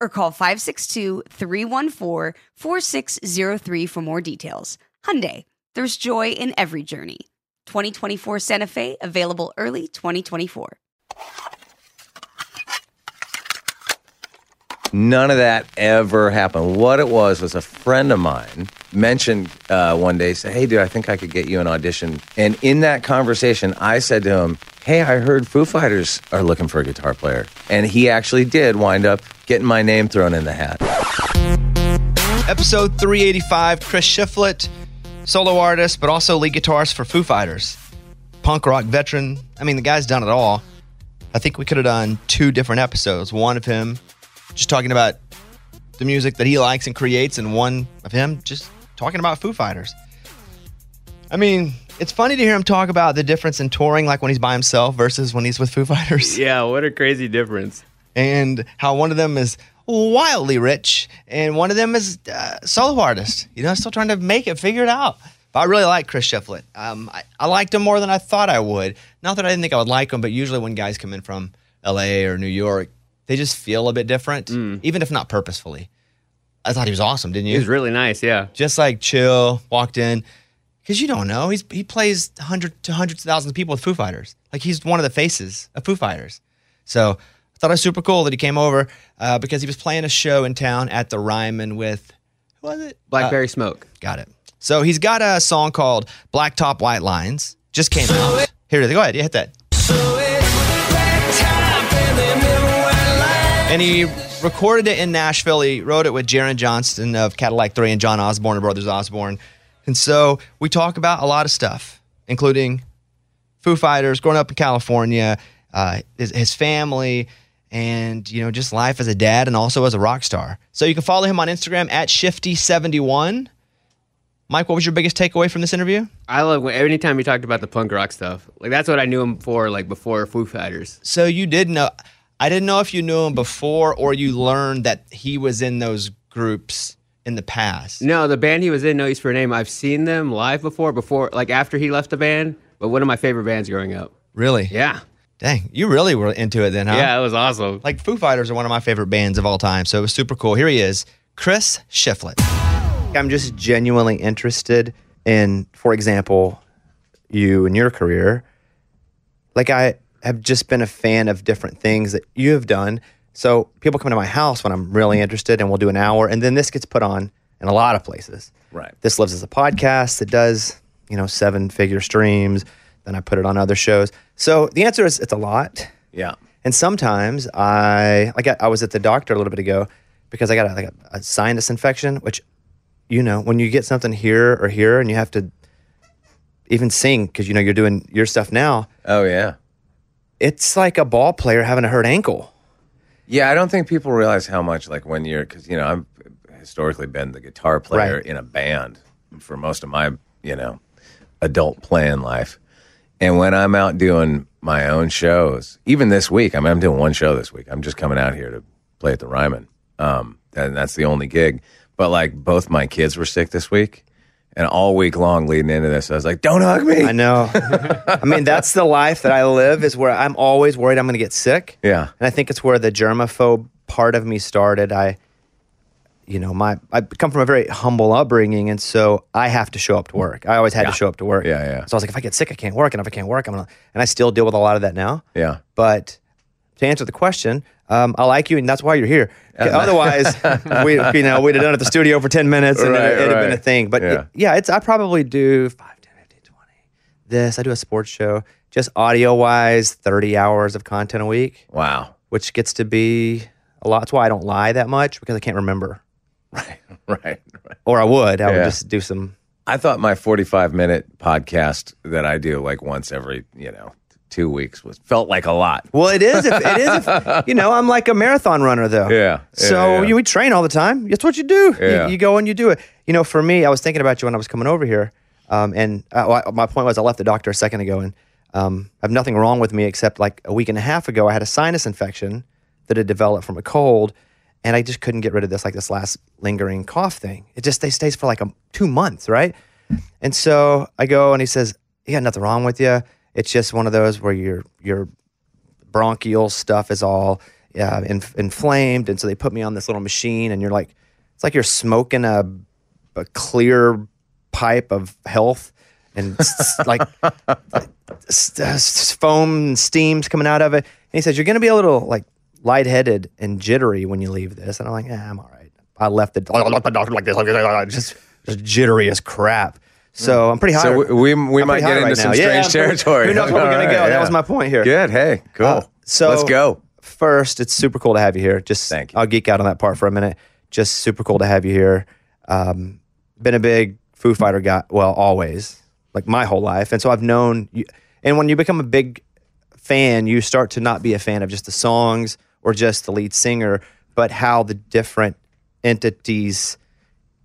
or call 562-314-4603 for more details. Hyundai, there's joy in every journey. 2024 Santa Fe, available early 2024. None of that ever happened. What it was a friend of mine mentioned one day, said, hey, dude, I think I could get you an audition. And in that conversation, I said to him, hey, I heard Foo Fighters are looking for a guitar player. And he actually did wind up getting my name thrown in the hat. Episode 385, Chris Shiflett, solo artist, but also lead guitarist for Foo Fighters. Punk rock veteran. I mean, the guy's done it all. I think we could have done two different episodes. One of him just talking about the music that he likes and creates, and one of him just talking about Foo Fighters. I mean, it's funny to hear him talk about the difference in touring, like when he's by himself versus when he's with Foo Fighters. Yeah, what a crazy difference. And how one of them is wildly rich, and one of them is solo artist. You know, still trying to make it, figure it out. But I really like Chris Shiflett. I liked him more than I thought I would. Not that I didn't think I would like him, but usually when guys come in from L.A. or New York, they just feel a bit different, even if not purposefully. I thought he was awesome, didn't you? He was really nice, yeah. Just like chill, walked in. Because you don't know. He plays hundreds of thousands of people with Foo Fighters. Like, he's one of the faces of Foo Fighters. So I thought it was super cool that he came over because he was playing a show in town at the Ryman with, who was it? Blackberry Smoke. Got it. So he's got a song called Black Top White Lines. Just came out. Here it is. Go ahead. Yeah, hit that. And he recorded it in Nashville. He wrote it with Jaren Johnston of Cadillac Three and John Osborne of Brothers Osborne. And so we talk about a lot of stuff, including Foo Fighters, growing up in California, his family, and, you know, just life as a dad and also as a rock star. So you can follow him on Instagram at Shifty71. Mike, what was your biggest takeaway from this interview? I love anytime he talked about the punk rock stuff. Like, that's what I knew him for, like, before Foo Fighters. So you did know. I didn't know if you knew him before or you learned that he was in those groups in the past. No, the band he was in, No Use for a Name, I've seen them live before, like after he left the band, but one of my favorite bands growing up. Really? Yeah. Dang, you really were into it then, huh? Yeah, it was awesome. Like, Foo Fighters are one of my favorite bands of all time, so it was super cool. Here he is, Chris Shiflett. I'm just genuinely interested in, for example, you and your career. Like, I have just been a fan of different things that you have done. So people come to my house when I'm really interested, and we'll do an hour, and then this gets put on in a lot of places. Right. This lives as a podcast. It does, you know, 7-figure streams. Then I put it on other shows. So the answer is it's a lot. Yeah. And sometimes I was at the doctor a little bit ago because I got a sinus infection, which, you know, when you get something here and you have to even sing because, you know, you're doing your stuff now. Oh, yeah. It's like a ball player having a hurt ankle. Yeah, I don't think people realize how much, like, when you're, because, you know, I've historically been the guitar player in a band for most of my, you know, adult playing life. And when I'm out doing my own shows, even this week, I mean, I'm doing one show this week. I'm just coming out here to play at the Ryman. And that's the only gig. But, like, both my kids were sick this week. And all week long leading into this, I was like, don't hug me. I know. I mean, that's the life that I live, is where I'm always worried I'm going to get sick. Yeah. And I think it's where the germaphobe part of me started. I come from a very humble upbringing, and so I have to show up to work. I always had to show up to work. Yeah, yeah. So I was like, if I get sick, I can't work. And if I can't work, I'm going to... And I still deal with a lot of that now. Yeah. But to answer the question... I like you, and that's why you're here. Otherwise, we'd have done it at the studio for 10 minutes, and it'd have been a thing. But I probably do 5, 10, 15, 20. I do a sports show, just audio-wise, 30 hours of content a week. Wow. Which gets to be a lot. That's why I don't lie that much, because I can't remember. Right. Or I would. I would just do some. I thought my 45-minute podcast that I do like once every, 2 weeks felt like a lot. Well, it is. I'm like a marathon runner though. Yeah. So we train all the time. That's what you do. Yeah. You go and you do it. For me, I was thinking about you when I was coming over here, my point was I left the doctor a second ago, and I have nothing wrong with me except like a week and a half ago I had a sinus infection that had developed from a cold, and I just couldn't get rid of this last lingering cough thing. It just stays for like 2 months, right? And so I go and he says, "You got nothing wrong with you. It's just one of those where your bronchial stuff is all inflamed." And so they put me on this little machine, and you're like, it's like you're smoking a clear pipe of health, and foam and steam's coming out of it. And he says, "You're going to be a little like lightheaded and jittery when you leave this." And I'm like, I'm all right. I left the doctor like this, just jittery as crap. So I'm pretty high. So we might get into right some strange territory. Who knows where we're going to go? Yeah. That was my point here. Good. Hey, cool. So let's go. First, it's super cool to have you here. Thank you. I'll geek out on that part for a minute. Just super cool to have you here. Been a big Foo Fighter guy, well, always, like my whole life. And so I've known you. And when you become a big fan, you start to not be a fan of just the songs or just the lead singer, but how the different entities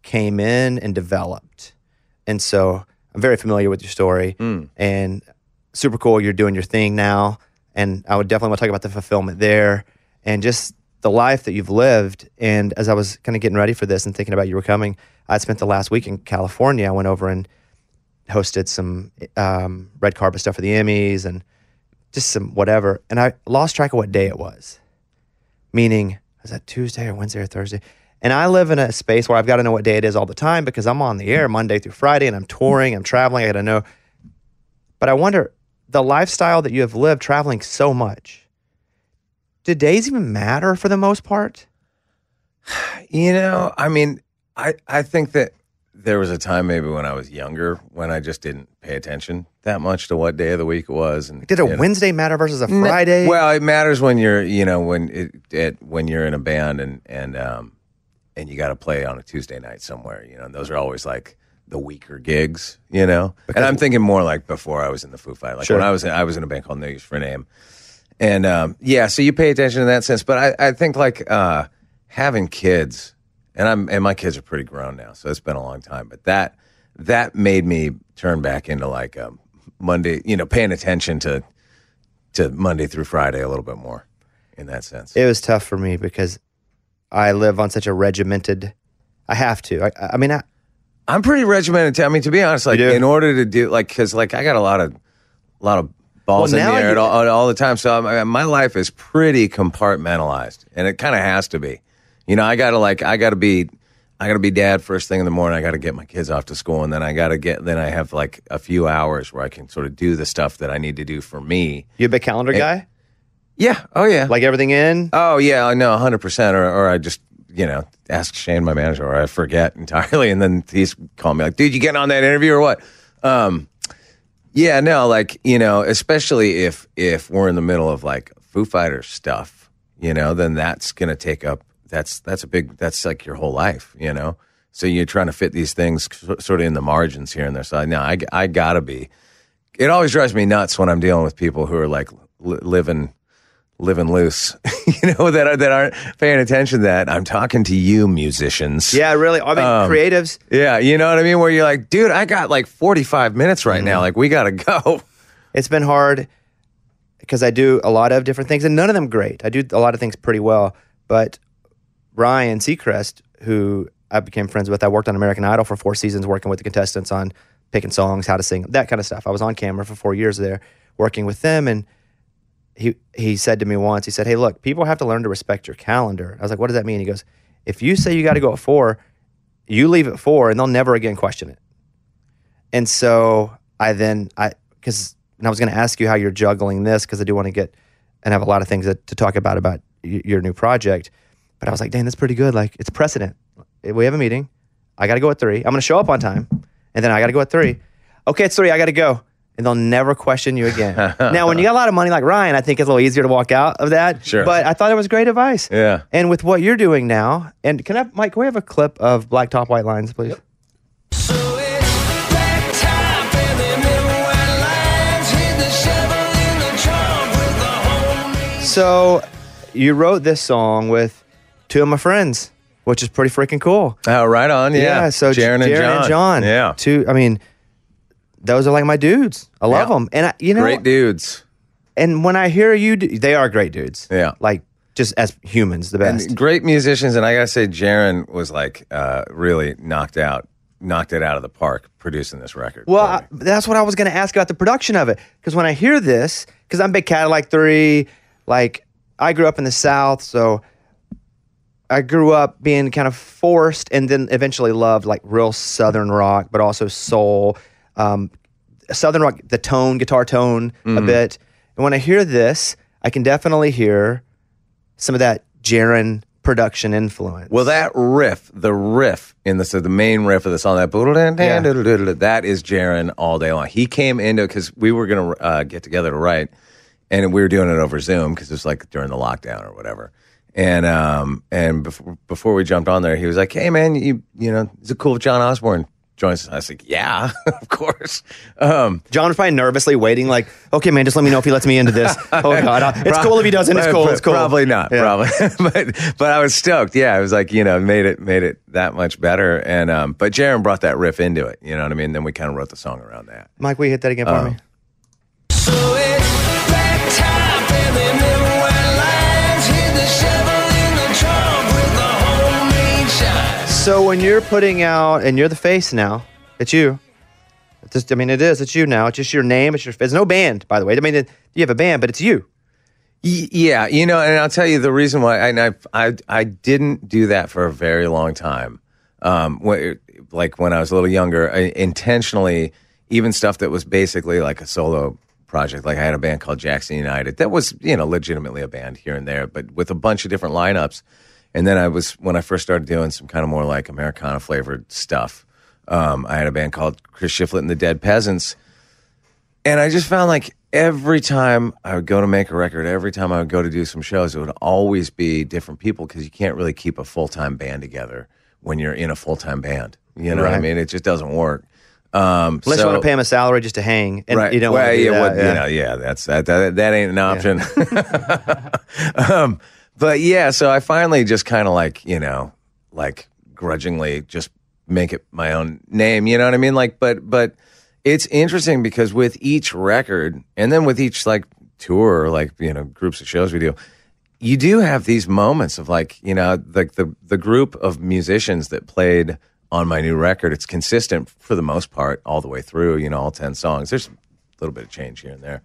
came in and developed. And so I'm very familiar with your story, and super cool. You're doing your thing now, and I would definitely want to talk about the fulfillment there and just the life that you've lived. And as I was kind of getting ready for this and thinking about you were coming, I spent the last week in California. I went over and hosted some red carpet stuff for the Emmys and just some whatever. And I lost track of what day it was, meaning was that Tuesday or Wednesday or Thursday? And I live in a space where I've got to know what day it is all the time because I'm on the air Monday through Friday and I'm touring, I'm traveling, I got to know. But I wonder, the lifestyle that you have lived traveling so much, do days even matter for the most part? I think that there was a time maybe when I was younger when I just didn't pay attention that much to what day of the week it was. And did a Wednesday matter versus a Friday? Well, it matters when you're, when you're in a band and you got to play on a Tuesday night somewhere, and those are always like the weaker gigs, Because and I'm thinking more like before I was in the Foo Fighters. When I was in a band called No Use for a Name. And so you pay attention in that sense. But I think like having kids, and my kids are pretty grown now, so it's been a long time. But that made me turn back into like a Monday, paying attention to Monday through Friday a little bit more in that sense. It was tough for me because I live on such a regimented, I have to. I'm pretty regimented too. I mean, to be honest, like in order to do like, cause like I got a lot of balls in the air all the time. So my life is pretty compartmentalized, and it kind of has to be, I gotta be dad first thing in the morning. I gotta get my kids off to school, and then then I have like a few hours where I can sort of do the stuff that I need to do for me. You a big calendar guy? Yeah. Oh, yeah. Like everything in? Oh, yeah. I know 100%. Or I just, ask Shane, my manager, or I forget entirely. And then he's calling me like, dude, you getting on that interview or what? Especially if we're in the middle of like Foo Fighters stuff, then that's going to take up, that's like your whole life, So you're trying to fit these things sort of in the margins here and there. So no, I got to be. It always drives me nuts when I'm dealing with people who are like living loose, that aren't paying attention to that. I'm talking to you musicians. Yeah, really. I mean, creatives. Yeah, you know what I mean? Where you're like, dude, I got like 45 minutes right now. Like, we got to go. It's been hard because I do a lot of different things, and none of them great. I do a lot of things pretty well, but Ryan Seacrest, who I became friends with, I worked on American Idol for 4 seasons, working with the contestants on picking songs, how to sing, that kind of stuff. I was on camera for 4 years there, working with them, and he said to me once, he said, hey, look, people have to learn to respect your calendar. I was like, what does that mean? He goes, if you say you got to go at 4, you leave at 4, and they'll never again question it. And so I was going to ask you how you're juggling this, because I do want to get and have a lot of things to talk about your new project. But I was like, dang, that's pretty good. Like, it's precedent. We have a meeting. I got to go at 3. I'm going to show up on time. And then I got to go at 3. Okay, it's 3. I got to go. And they'll never question you again. Now, when you got a lot of money like Ryan, I think it's a little easier to walk out of that. Sure. But I thought it was great advice. Yeah. And with what you're doing now, and Mike, can we have a clip of Black Top, White Lines, please? Yep. So you wrote this song with two of my friends, which is pretty freaking cool. Oh, right on. Yeah. So Jaren and John. Yeah. Two, I mean, those are like my dudes. I love them. And great dudes. And when I hear you, they are great dudes. Yeah. Like, just as humans, the best. And great musicians. And I got to say, Jaren was like really knocked it out of the park producing this record. Well, that's what I was going to ask about the production of it. Because when I hear this, because I'm big Cadillac Three. Like, I grew up in the South, so I grew up being kind of forced, and then eventually loved like real Southern rock, but also soul. Southern rock, the tone, guitar tone a bit. And when I hear this, I can definitely hear some of that Jaren production influence. Well, that riff, the main riff of the song, that is Jaren all day long. He came into it because we were going to get together to write. And we were doing it over Zoom because it was like during the lockdown or whatever. And before we jumped on there, he was like, "Hey man, you know, is it cool if John Osborne joins us?" I was like, "Yeah, of course." John was probably nervously waiting, like, "Okay, man, just let me know if he lets me into this." Oh God, it's cool if he doesn't. It's cool. It's cool. Probably not. Yeah. Probably. but I was stoked. Yeah, I was like, you know, made it that much better. And but Jaren brought that riff into it. You know what I mean? Then we kind of wrote the song around that. Mike, will you hit that again for me? So So when you're putting out, and you're the face now, it's you. It's you now. It's just your name. It's no band, by the way. I mean, you have a band, but it's you. Yeah, you know, and I'll tell you the reason why. And I didn't do that for a very long time. When I was a little younger, I intentionally, even stuff that was basically like a solo project. Like I had a band called Jackson United that was, you know, legitimately a band here and there, but with a bunch of different lineups. And then when I first started doing some kind of more like Americana flavored stuff, I had a band called Chris Shiflett and the Dead Peasants. And I just found like every time I would go to make a record, every time I would go to do some shows, it would always be different people because you can't really keep a full-time band together when you're in a full-time band. You know what I mean? It just doesn't work. Unless you want to pay him a salary just to hang, and right. You don't want to do that. That's that ain't an option. Yeah. But yeah, so I finally just kind of like, you know, like grudgingly just make it my own name, you know what I mean? Like, but it's interesting because with each record and then with each like tour, or like, you know, groups of shows we do, you do have these moments of like, you know, like the group of musicians that played on my new record, it's consistent for the most part all the way through, you know, all 10 songs. There's a little bit of change here and there.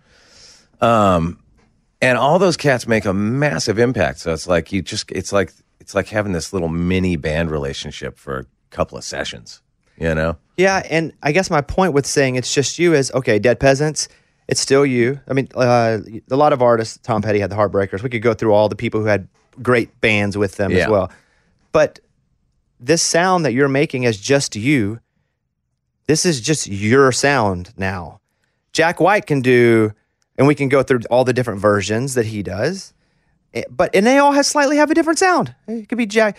And all those cats make a massive impact. So it's like it's like having this little mini band relationship for a couple of sessions, you know? Yeah, and I guess my point with saying it's just you is, okay, Dead Peasants, it's still you. I mean, a lot of artists, Tom Petty had the Heartbreakers. We could go through all the people who had great bands with them as well. But this sound that you're making is just you. This is just your sound now. Jack White can do... And we can go through all the different versions that he does. And they all slightly have a different sound. It could be Jack.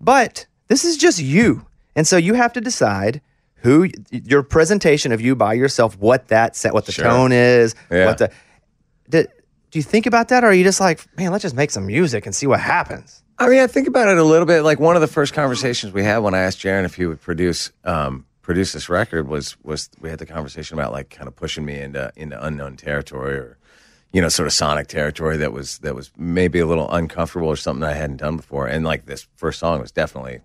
But this is just you. And so you have to decide who your presentation of you by yourself, what the tone is. Yeah. Do you think about that? Or are you just like, man, let's just make some music and see what happens? I mean, I think about it a little bit. Like one of the first conversations we had when I asked Jaren if he would produce produce this record was we had the conversation about like kind of pushing me into unknown territory or, you know, sort of sonic territory that was maybe a little uncomfortable or something I hadn't done before. And like this first song was definitely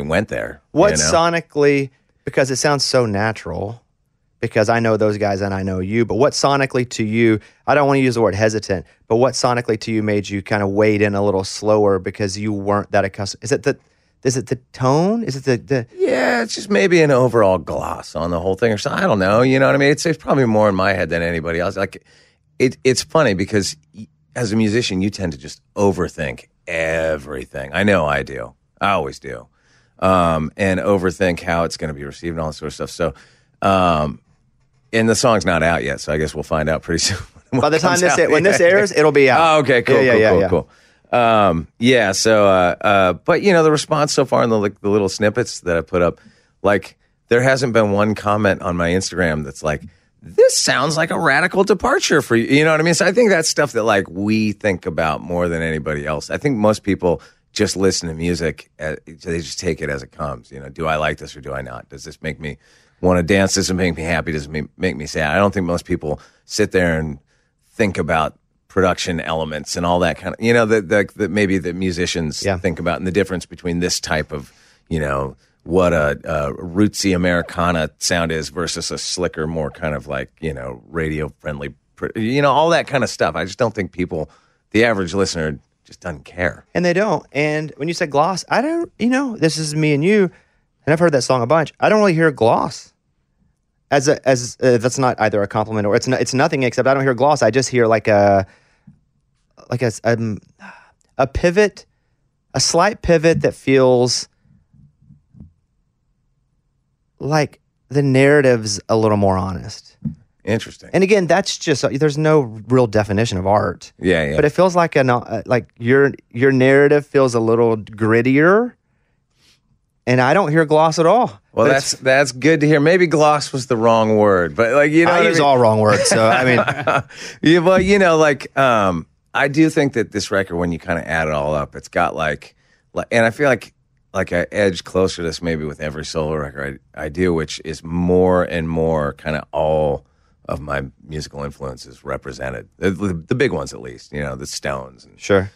went there. What, you know? Sonically, because it sounds so natural, because I know those guys and I know you, but what sonically to you, I don't want to use the word hesitant, but what sonically to you made you kind of wade in a little slower because you weren't that accustomed? Is it the tone? Is it the... Yeah, it's just maybe an overall gloss on the whole thing or something. I don't know, you know what I mean? It's probably more in my head than anybody else. Like, it's funny because as a musician, you tend to just overthink everything. I know I do. I always do. And overthink how it's going to be received and all that sort of stuff. So, and the song's not out yet, so I guess we'll find out pretty soon. By the time this airs, it'll be out. Oh, okay, cool, cool. Yeah, so, but, you know, the response so far in the little snippets that I put up, like, there hasn't been one comment on my Instagram that's like, this sounds like a radical departure for you. You know what I mean? So I think that's stuff that, like, we think about more than anybody else. I think most people... just listen to music. They just take it as it comes. You know, do I like this or do I not? Does this make me want to dance? Does it make me happy? Does it make me sad? I don't think most people sit there and think about production elements and all that kind of, you know, that maybe the musicians think about, and the difference between this type of, you know, what a rootsy Americana sound is versus a slicker, more kind of like, you know, radio friendly, you know, all that kind of stuff. I just don't think people, the average listener, just doesn't care. And they don't. And when you said gloss, I don't, you know, this is me and you, and I've heard that song a bunch. I don't really hear gloss as that's not either a compliment or it's nothing, except I don't hear gloss. I just hear like a pivot, a slight pivot that feels like the narrative's a little more honest. Interesting. And again, that's just, there's no real definition of art. Yeah, yeah. But it feels like your narrative feels a little grittier, and I don't hear gloss at all. Well, that's good to hear. Maybe gloss was the wrong word, but like, you know, I use all wrong words. So I mean, yeah, well, you know, like I do think that this record, when you kind of add it all up, it's got like, and I feel like I edge closer to this maybe with every solo record I do, which is more and more kind of all of my musical influences represented, the big ones at least, you know, the Stones and sure,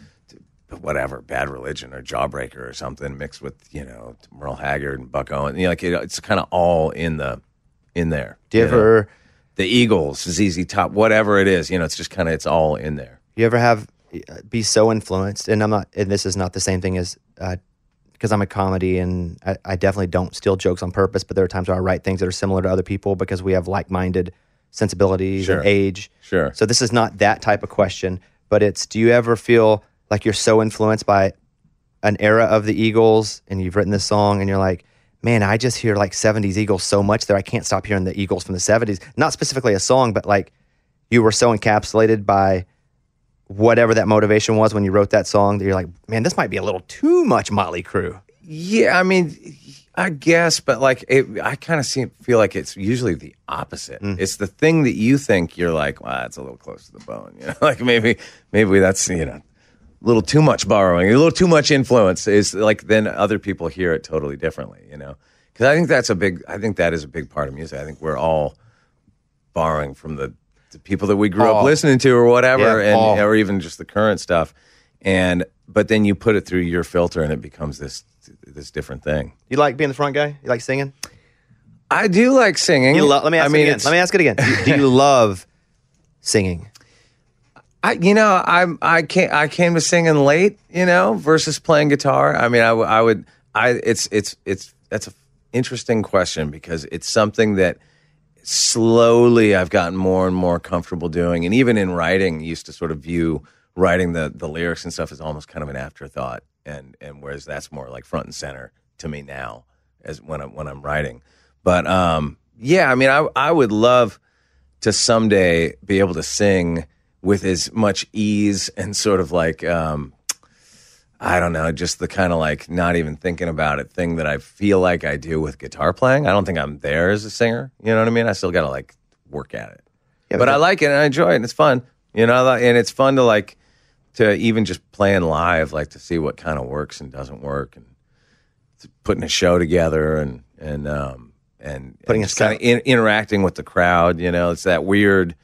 whatever, Bad Religion or Jawbreaker or something mixed with, you know, Merle Haggard and Buck Owens, you know, like it's kind of all in there. Do you ever, know? The Eagles, ZZ Top, whatever it is, you know, it's just kind of, it's all in there. You ever be so influenced? And I'm not, and this is not the same thing as because I'm a comedy and I definitely don't steal jokes on purpose, but there are times where I write things that are similar to other people because we have like-minded sensibilities and age. Sure. So this is not that type of question, but it's, do you ever feel like you're so influenced by an era of the Eagles and you've written this song and you're like, man, I just hear like 70s Eagles so much that I can't stop hearing the Eagles from the 70s. Not specifically a song, but like you were so encapsulated by whatever that motivation was when you wrote that song that you're like, man, this might be a little too much Motley Crue. Yeah, I mean... I guess, but like, I kind of feel like it's usually the opposite. Mm. It's the thing that you think you're like, wow, that's a little close to the bone. You know, like maybe that's, you know, a little too much borrowing, a little too much influence. Is like then other people hear it totally differently. You know, because I think that is a big part of music. I think we're all borrowing from the people that we grew up listening to or whatever, yeah, and or even just the current stuff. And but then you put it through your filter, and it becomes this different thing. You like being the front guy? You like singing? I do like singing. Let me ask it again. Do you love singing? I came to singing late, you know, versus playing guitar. I mean, that's an interesting question because it's something that slowly I've gotten more and more comfortable doing. And even in writing, used to sort of view writing the lyrics and stuff as almost kind of an afterthought. And whereas that's more like front and center to me now as when I'm writing. But yeah, I mean, I would love to someday be able to sing with as much ease and sort of like, I don't know, just the kind of like not even thinking about it thing that I feel like I do with guitar playing. I don't think I'm there as a singer. You know what I mean? I still got to like work at it. Yeah, but I like it and I enjoy it and it's fun. You know, and it's fun to like, to even just playing live, like to see what kind of works and doesn't work, and putting a show together and putting us kind of interacting with the crowd. You know, it's that weird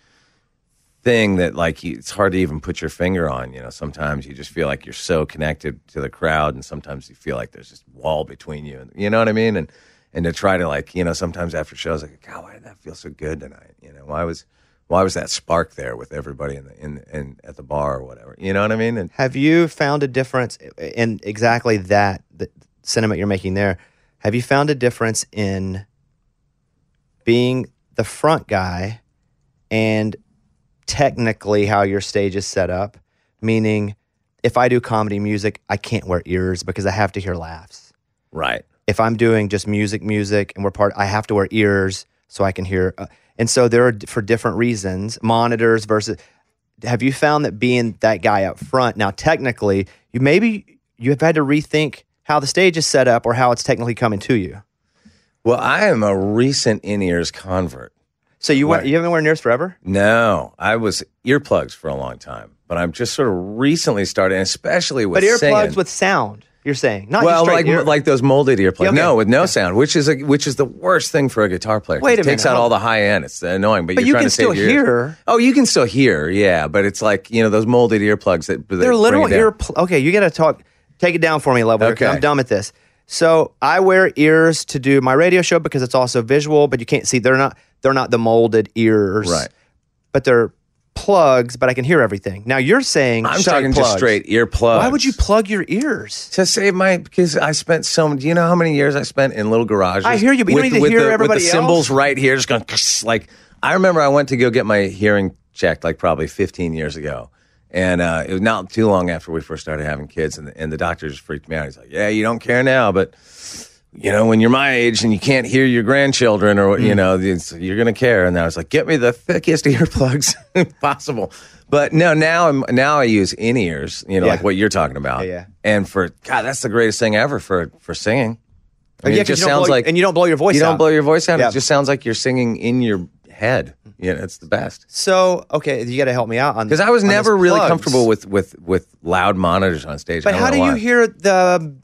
thing that like it's hard to even put your finger on. You know, sometimes you just feel like you're so connected to the crowd, and sometimes you feel like there's this wall between you. And, you know what I mean? And to try to like, you know, sometimes after shows, like, God, why did that feel so good tonight? You know, why was that spark there with everybody in at the bar or whatever? You know what I mean? And have you found a difference in exactly that the sentiment you're making there? Have you found a difference in being the front guy and technically how your stage is set up, meaning if I do comedy music, I can't wear ears because I have to hear laughs. Right. If I'm doing just music, and we're I have to wear ears so I can hear. And so there are, for different reasons, monitors versus, have you found that being that guy up front, now technically, you have had to rethink how the stage is set up or how it's technically coming to you? Well, I am a recent in-ears convert. So you haven't worn ears forever? No, I was earplugs for a long time, but I'm just sort of recently started, especially with singing. But earplugs with sound, you're saying? Not well, just like those molded earplugs. Yeah, okay. No, with no sound, which is the worst thing for a guitar player. Wait a minute, it takes out all the high end. It's annoying, but you're trying to save your ears. You can still hear. Oh, you can still hear, yeah. But it's like, you know, those molded earplugs that they're literal earplugs. Okay, you got to talk. Take it down for me, level. Okay, I'm dumb at this. So I wear ears to do my radio show because it's also visual, but you can't see. They're not the molded ears. Right. But they're plugs, but I can hear everything. Now you're saying I'm talking just straight earplugs. Why would you plug your ears? To save my, because I spent do you know how many years I spent in little garages? I hear you, but you don't need to hear everybody else. With the cymbals right here just going, like, I remember I went to go get my hearing checked like probably 15 years ago. And it was not too long after we first started having kids, and the doctor just freaked me out. He's like, yeah, you don't care now, but, you know, when you're my age and you can't hear your grandchildren or, you know, you're going to care. And I was like, get me the thickest earplugs possible. But no, now I use in-ears, you know, like what you're talking about. Yeah. And that's the greatest thing ever for singing. I mean, it just sounds like... And you don't blow your voice out. Yeah. It just sounds like you're singing in your head. Yeah, it's the best. So, okay, you got to help me out on this. Because I was never really comfortable with loud monitors on stage. But how do you hear the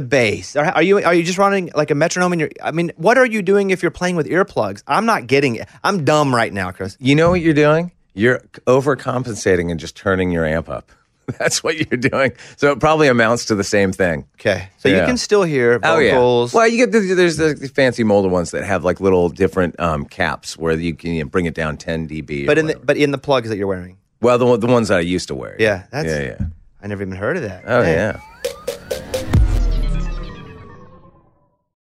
bass? Are you just running like a metronome in your... I mean, what are you doing if you're playing with earplugs? I'm not getting it. I'm dumb right now, Chris. You know what you're doing? You're overcompensating and just turning your amp up. That's what you're doing. So it probably amounts to the same thing. Okay. So you can still hear vocals. Oh, yeah. Well, you get there's the fancy molded ones that have like little different caps where you can bring it down 10 dB. But in the plugs that you're wearing. Well, the ones that I used to wear. Yeah. Yeah. I never even heard of that. Oh, yeah.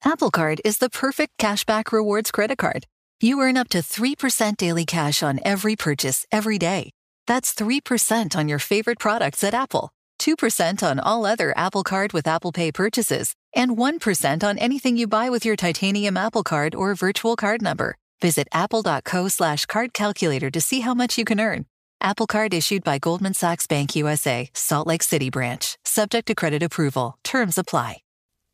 Apple Card is the perfect cashback rewards credit card. You earn up to 3% daily cash on every purchase every day. That's 3% on your favorite products at Apple, 2% on all other Apple Card with Apple Pay purchases, and 1% on anything you buy with your titanium Apple Card or virtual card number. Visit apple.co/card calculator to see how much you can earn. Apple Card issued by Goldman Sachs Bank USA, Salt Lake City branch. Subject to credit approval. Terms apply.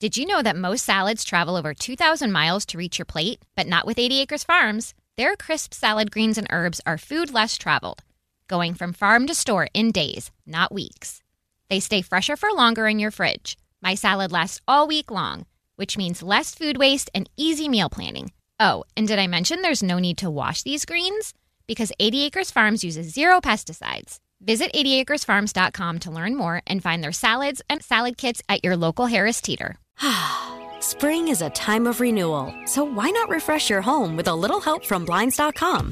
Did you know that most salads travel over 2,000 miles to reach your plate? But not with 80 Acres Farms. Their crisp salad greens and herbs are food less traveled, going from farm to store in days, not weeks. They stay fresher for longer in your fridge. My salad lasts all week long, which means less food waste and easy meal planning. Oh, and did I mention there's no need to wash these greens? Because 80 Acres Farms uses zero pesticides. Visit 80acresfarms.com to learn more and find their salads and salad kits at your local Harris Teeter. Spring is a time of renewal, so why not refresh your home with a little help from Blinds.com?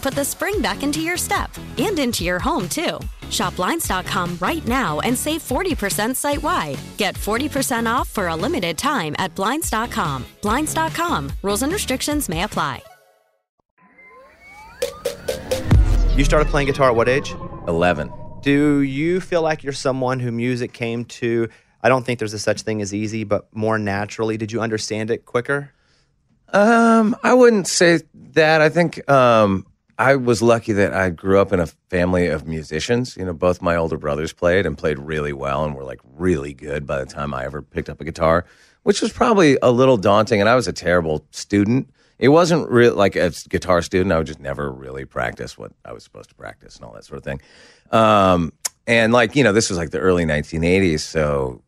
put the spring back into your step. And into your home, too. Shop Blinds.com right now and save 40% site-wide. Get 40% off for a limited time at Blinds.com. Blinds.com. Rules and restrictions may apply. You started playing guitar at what age? 11. Do you feel like you're someone who music came to, I don't think there's a such thing as easy, but more naturally? Did you understand it quicker? I wouldn't say that. I think I was lucky that I grew up in a family of musicians. You know, both my older brothers played and played really well and were like really good by the time I ever picked up a guitar, which was probably a little daunting. And I was a terrible student. It wasn't really like a guitar student. I would just never really practice what I was supposed to practice and all that sort of thing. And like, you know, this was like the early 1980s. So,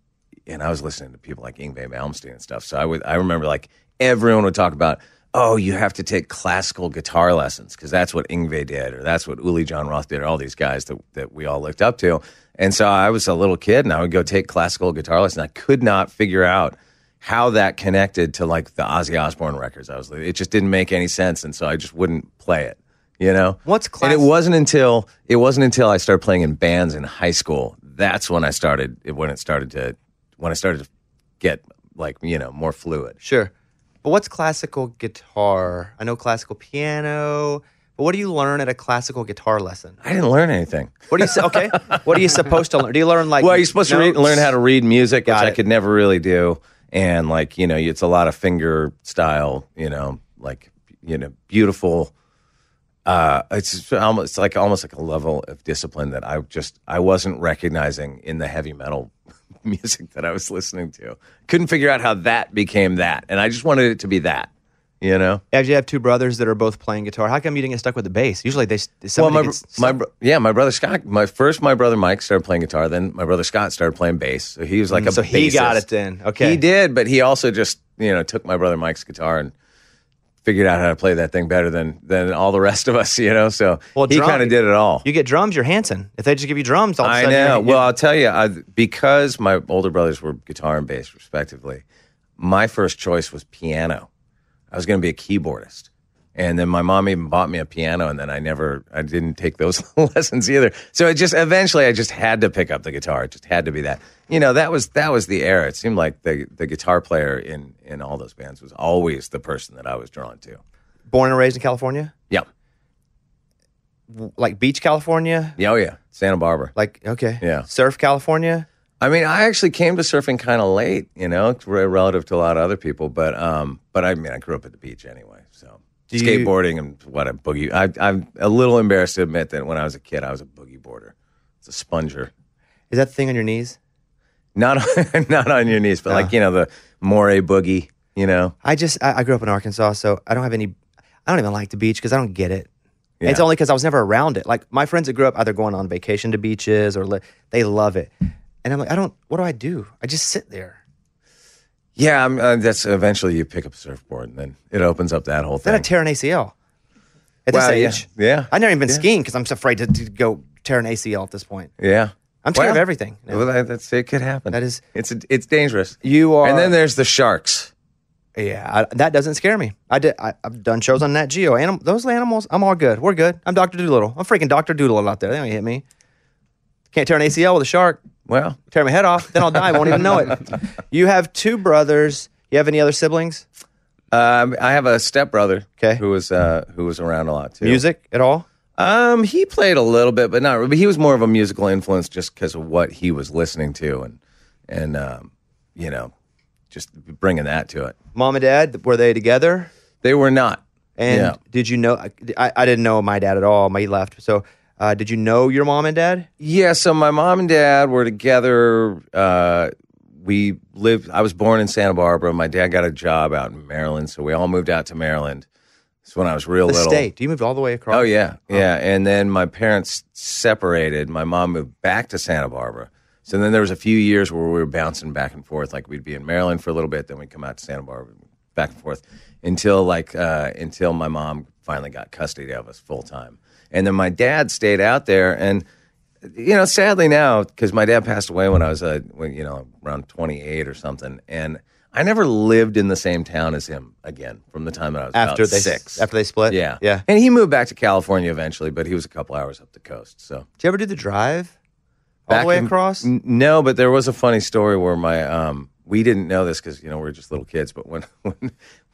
and I was listening to people like Yngwie Malmsteen and stuff. So I remember like everyone would talk about, oh, you have to take classical guitar lessons because that's what Yngwie did or that's what Uli John Roth did or all these guys that we all looked up to. And so I was a little kid and I would go take classical guitar lessons. I could not figure out how that connected to like the Ozzy Osbourne records. It just didn't make any sense, and so I just wouldn't play it. You know, and it wasn't until I started playing in bands in high school that's when I started. When I started to get like, you know, more fluid. Sure, but what's classical guitar? I know classical piano. But what do you learn at a classical guitar lesson? I didn't learn anything. What do you say? Okay, what are you supposed to learn? Do you learn like? Well, you're supposed to learn how to read music, which I could never really do. And like, you know, it's a lot of finger style, you know, like, you know, beautiful. It's almost like a level of discipline that I wasn't recognizing in the heavy metal music that I was listening to. Couldn't figure out how that became that. And I just wanted it to be that, you know. As you have two brothers that are both playing guitar, how come you didn't get stuck with the bass? Usually my brother Mike started playing guitar, then my brother Scott started playing bass. So he was like a bassist. So he got it then. Okay. He did, but he also just, you know, took my brother Mike's guitar and figured out how to play that thing better than all the rest of us, you know. So he kind of did it all. You get drums, you're Hanson. If they just give you drums, all of a sudden. I know. Well, I'll tell you, because my older brothers were guitar and bass respectively, my first choice was piano. I was going to be a keyboardist. And then my mom even bought me a piano, and then I didn't take those lessons either. So eventually I just had to pick up the guitar. It just had to be that. You know, that was the era. It seemed like the guitar player in all those bands was always the person that I was drawn to. Born and raised in California? Yeah. Like beach California? Yeah, oh yeah. Santa Barbara. Like, okay. Yeah. Surf California? I mean, I actually came to surfing kind of late, you know, relative to a lot of other people. But I mean, I grew up at the beach anyway. So skateboarding and boogie. I'm a little embarrassed to admit that when I was a kid, I was a boogie boarder. It's a sponger. Is that thing on your knees? Not on your knees, but like, you know, the moray boogie. You know, I grew up in Arkansas, so I don't even like the beach because I don't get it. Yeah. It's only because I was never around it. Like my friends that grew up either going on vacation to beaches or they love it. And I'm like, what do I do? I just sit there. Yeah, that's eventually you pick up a surfboard and then it opens up that whole thing. Then I tear an ACL at this age. Yeah. I've never even been skiing because I'm just afraid to go tear an ACL at this point. Yeah. I'm scared of everything. No. Well, it could happen. That is. It's dangerous. You are. And then there's the sharks. Yeah, that doesn't scare me. I've done shows on Nat Geo. Those animals, I'm all good. We're good. I'm Dr. Doolittle. I'm freaking Dr. Doolittle out there. They don't hit me. Can't tear an ACL with a shark. Well, tear my head off, then I'll die. I won't even know it. You have two brothers. You have any other siblings? I have a stepbrother who was around a lot too. Music at all? He played a little bit, but not. But he was more of a musical influence just because of what he was listening to and you know, just bringing that to it. Mom and Dad, were they together? They were not. And did you know? I didn't know my dad at all. He left, so. Did you know your mom and dad? Yeah, so my mom and dad were together. I was born in Santa Barbara. My dad got a job out in Maryland, so we all moved out to Maryland. That's when I was little. The state. You moved all the way across? Oh, yeah. Oh. Yeah, and then my parents separated. My mom moved back to Santa Barbara. So then there was a few years where we were bouncing back and forth. Like, we'd be in Maryland for a little bit, then we'd come out to Santa Barbara, back and forth, until my mom finally got custody of us full-time. And then my dad stayed out there, and you know, sadly now, because my dad passed away when I was around 28 or something, and I never lived in the same town as him again from the time that I was about six. After they split, yeah. And he moved back to California eventually, but he was a couple hours up the coast. So, did you ever do the drive all the way across? No, but there was a funny story where my we didn't know this because, you know, we were just little kids, but when we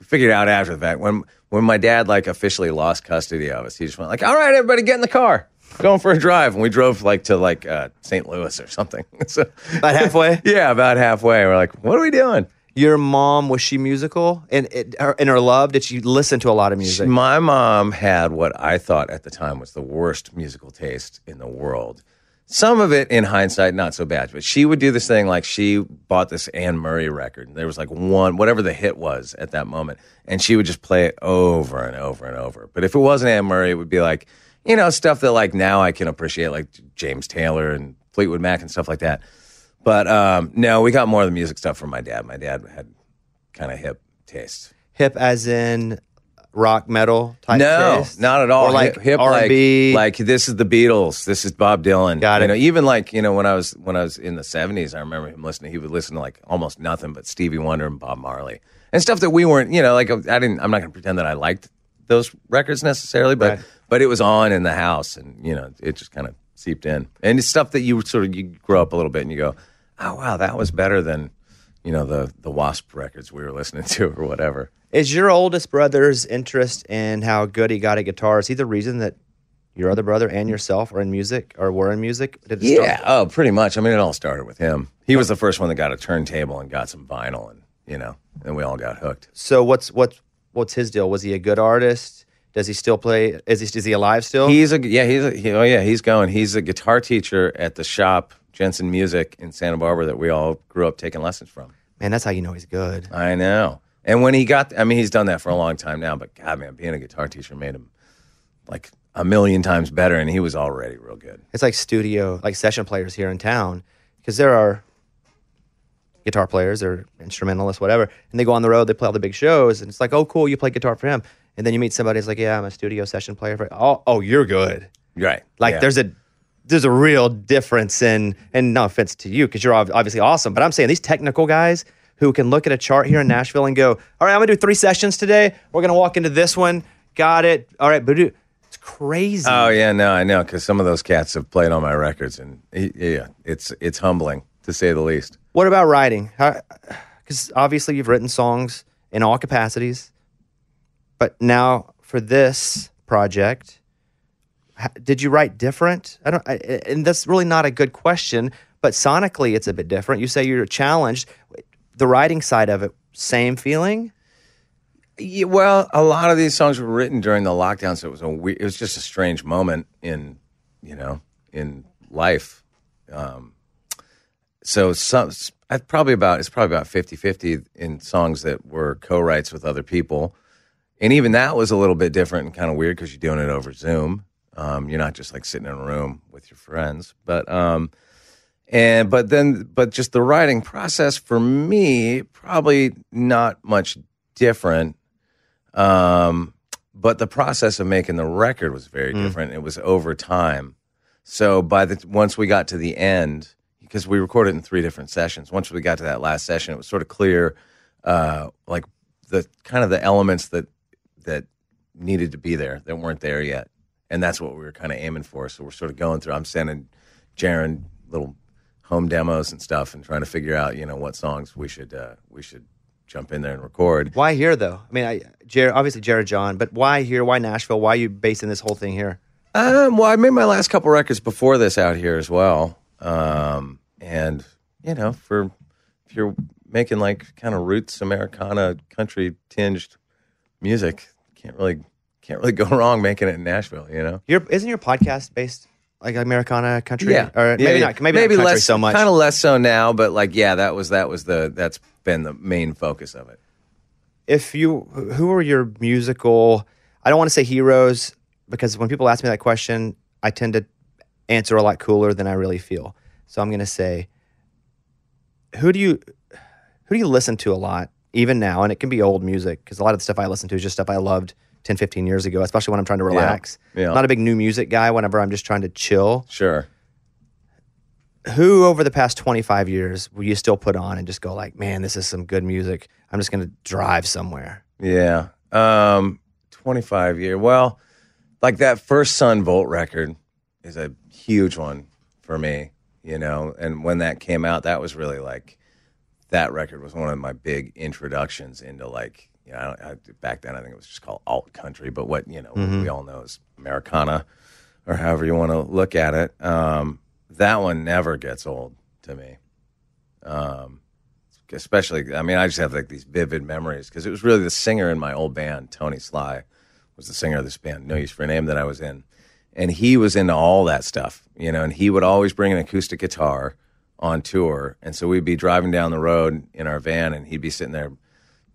figured it out after the fact, when my dad, like, officially lost custody of us, he just went, like, all right, everybody get in the car. Going for a drive, and we drove to St. Louis or something. So, about halfway? Yeah, about halfway. We're like, what are we doing? Your mom, was she musical? And in her love, did she listen to a lot of music? My mom had what I thought at the time was the worst musical taste in the world. Some of it, in hindsight, not so bad. But she would do this thing, like, she bought this Anne Murray record. And there was, like, one, whatever the hit was at that moment. And she would just play it over and over and over. But if it wasn't Anne Murray, it would be, like, you know, stuff that, like, now I can appreciate, like James Taylor and Fleetwood Mac and stuff like that. But, no, we got more of the music stuff from my dad. My dad had kind of hip taste. Hip as in rock, metal type taste? No, not at all. Or like hip R&B? Like, this is the Beatles. This is Bob Dylan. Got it. You know, even, like, you know, when I was in the 70s, I remember him listening. He would listen to, like, almost nothing but Stevie Wonder and Bob Marley. And stuff that we weren't, you know, like, I'm not going to pretend that I liked those records necessarily, but... Right. But it was on in the house, and, you know, it just kind of seeped in. And it's stuff that you grow up a little bit and you go, oh, wow, that was better than, you know, the Wasp records we were listening to or whatever. Is your oldest brother's interest in how good he got at guitar, is he the reason that your other brother and yourself are in music or were in music? Did it start? Oh, pretty much. I mean, it all started with him. He was the first one that got a turntable and got some vinyl and, you know, and we all got hooked. So what's his deal? Was he a good artist? Does he still play? Is he alive still? He's going. He's a guitar teacher at the shop, Jensen Music in Santa Barbara, that we all grew up taking lessons from. Man, that's how you know he's good. I know. And when he got, I mean, he's done that for a long time now, but God, man, being a guitar teacher made him like a million times better, and he was already real good. It's like session players here in town, because there are guitar players or instrumentalists, whatever, and they go on the road, they play all the big shows, and it's like, oh, cool, you play guitar for him. And then you meet somebody who's like, yeah, I'm a studio session player. Oh, you're good. Right. Like, yeah. There's a real difference in, and no offense to you, because you're obviously awesome, but I'm saying these technical guys who can look at a chart here in Nashville and go, all right, I'm going to do 3 sessions today. We're going to walk into this one. Got it. All right, but it's crazy. Oh, yeah, no, I know, because some of those cats have played on my records, and yeah, it's humbling, to say the least. What about writing? Because obviously you've written songs in all capacities. But now for this project, did you write different? And that's really not a good question, but sonically it's a bit different. You say you're challenged. The writing side of it, same feeling? Yeah, well, a lot of these songs were written during the lockdown, so it was just a strange moment in life. It's probably about 50-50 in songs that were co-writes with other people. And even that was a little bit different and kind of weird because you're doing it over Zoom. You're not just like sitting in a room with your friends. But just the writing process for me, probably not much different. But the process of making the record was very different. It was over time. So once we got to the end, because we recorded in 3 different sessions, once we got to that last session, it was sort of clear, like the kind of the elements that needed to be there that weren't there yet, and that's what we were kind of aiming for. So we're sort of going through. I'm sending Jaren little home demos and stuff, and trying to figure out, you know, what songs we should jump in there and record. Why here though? I mean, obviously Jaren John, but why here? Why Nashville? Why are you basing this whole thing here? Well, I made my last couple records before this out here as well, and you know, if you're making like kind of roots Americana country tinged music, Can't really go wrong making it in Nashville, you know. Isn't your podcast based like Americana country? Yeah, or maybe not. Maybe not country less so much. Kind of less so now, but like yeah, that's been the main focus of it. Who are your musical? I don't want to say heroes because when people ask me that question, I tend to answer a lot cooler than I really feel. So I'm going to say, who do you listen to a lot? Even now, and it can be old music, because a lot of the stuff I listen to is just stuff I loved 10, 15 years ago, especially when I'm trying to relax. Yeah. I'm not a big new music guy whenever I'm just trying to chill. Sure. Who over the past 25 years will you still put on and just go like, man, this is some good music. I'm just going to drive somewhere. Yeah. 25 year. Well, like that first Sun Volt record is a huge one for me, you know, and when that came out, that was really like, that record was one of my big introductions into, like, you know, back then I think it was just called alt country, but what, you know, mm-hmm. we all know is Americana, or however you want to look at it. That one never gets old to me. Especially, I mean, I just have like these vivid memories because it was really the singer in my old band, Tony Sly, was the singer of this band, No Use for a Name, that I was in. And he was into all that stuff, you know, and he would always bring an acoustic guitar on tour. And so we'd be driving down the road in our van and he'd be sitting there,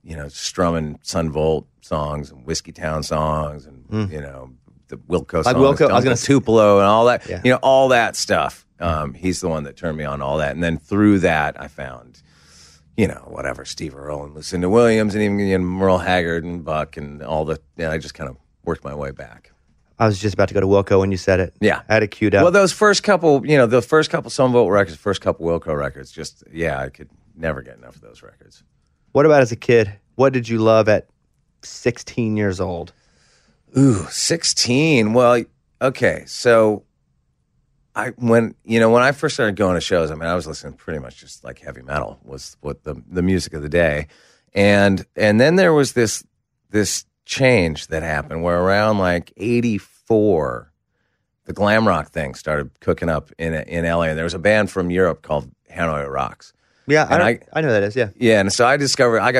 you know, strumming Sun Volt songs and Whiskey Town songs and, you know, the Wilco songs. Like Wilco, I was going to Tupelo and all that, yeah. you know, all that stuff. He's the one that turned me on all that. And then through that, I found, you know, whatever, Steve Earle and Lucinda Williams and even, you know, Merle Haggard and Buck and all the, and I just kind of worked my way back. I was just about to go to Wilco when you said it. Yeah. I had it queued up. Well, those first couple, you know, the first couple Sun Volt records, first couple Wilco records, just, yeah, I could never get enough of those records. What about as a kid? What did you love at 16 years old? Ooh, 16. Well, okay, so when I first started going to shows, I mean, I was listening pretty much just like heavy metal was what the music of the day. And then there was this change that happened where around like 84, the glam rock thing started cooking up in LA. And there was a band from Europe called Hanoi Rocks. Yeah, and I know that is, yeah. Yeah, and so I got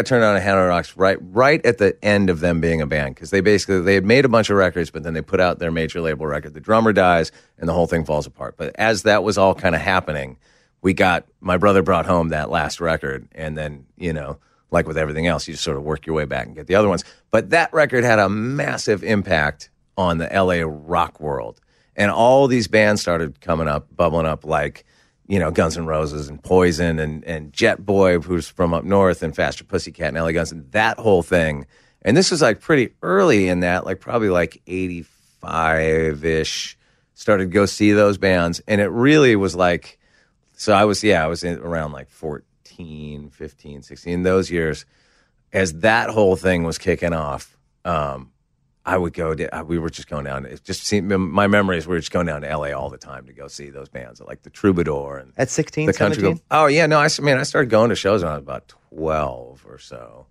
turned on to Hanoi Rocks right at the end of them being a band, because they had made a bunch of records, but then they put out their major label record. The drummer dies, and the whole thing falls apart. But as that was all kind of happening, my brother brought home that last record, and then, you know, like with everything else, you just sort of work your way back and get the other ones. But that record had a massive impact on the LA rock world, and all these bands started coming up, bubbling up, like, you know, Guns N' Roses and Poison and Jet Boy, who's from up north, and Faster Pussycat and LA Guns, and that whole thing. And this was like pretty early in that, like probably like 85-ish, started to go see those bands. And it really was like, so I was around like 14, 15, 16, those years. As that whole thing was kicking off, we were just going down. It just seemed, my memory is we were just going down to LA all the time to go see those bands, like the Troubadour and at 16, the country. 17? Oh yeah, no, I started going to shows when I was about 12 or so,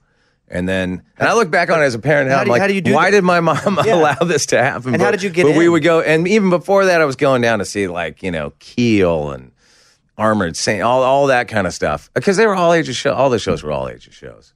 and I look back on it as a parent. Why did my mom allow this to happen? And how did you get? But we would go, and even before that, I was going down to see, like, you know, Keel and Armored Saint, all that kind of stuff, because they were all ages. All the shows were all ages shows.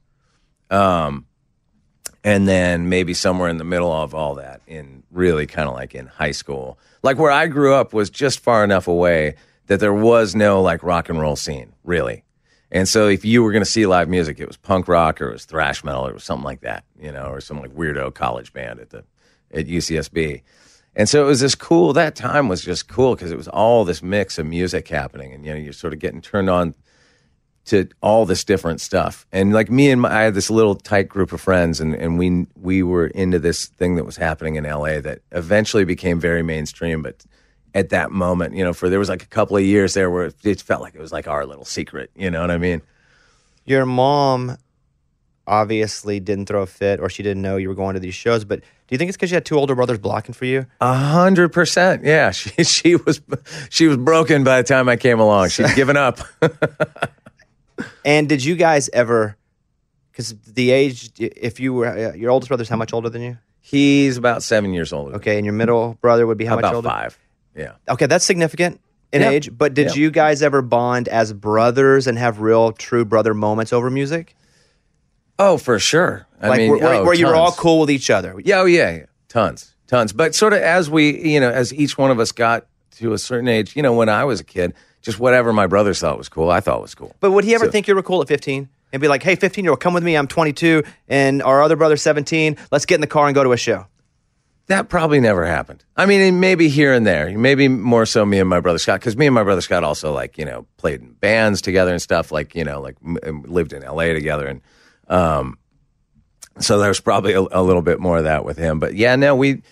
And then maybe somewhere in the middle of all that, in really kind of like in high school, like where I grew up was just far enough away that there was no like rock and roll scene, really. And so if you were going to see live music, it was punk rock or it was thrash metal or something like that, you know, or some like weirdo college band at UCSB. And so it was that time was just cool because it was all this mix of music happening, and, you know, you're sort of getting turned on to all this different stuff. And like I had this little tight group of friends, and we were into this thing that was happening in LA that eventually became very mainstream. But at that moment, you know, there was like a couple of years there where it felt like it was like our little secret, you know what I mean? Your mom obviously didn't throw a fit, or she didn't know you were going to these shows, but do you think it's because you had two older brothers blocking for you? 100%, yeah. She was broken by the time I came along. She'd given up. And did you guys ever, because the age, if you were, your oldest brother's how much older than you? He's about 7 years older. Okay, and your middle brother would be how much older? About 5, yeah. Okay, that's significant in age, but did you guys ever bond as brothers and have real, true brother moments over music? Oh, for sure. I mean, where you were all cool with each other? Yeah, oh yeah, tons. But sort of as we, you know, as each one of us got to a certain age, you know, when I was a kid, just whatever my brothers thought was cool, I thought was cool. But would he ever think you were cool at 15 and be like, hey, 15-year-old, come with me, I'm 22, and our other brother's 17, let's get in the car and go to a show? That probably never happened. I mean, maybe here and there. Maybe more so me and my brother Scott, because me and my brother Scott also, like, you know, played in bands together and stuff, like, you know, like lived in L.A. together. And so there was probably a little bit more of that with him. But, yeah, no, we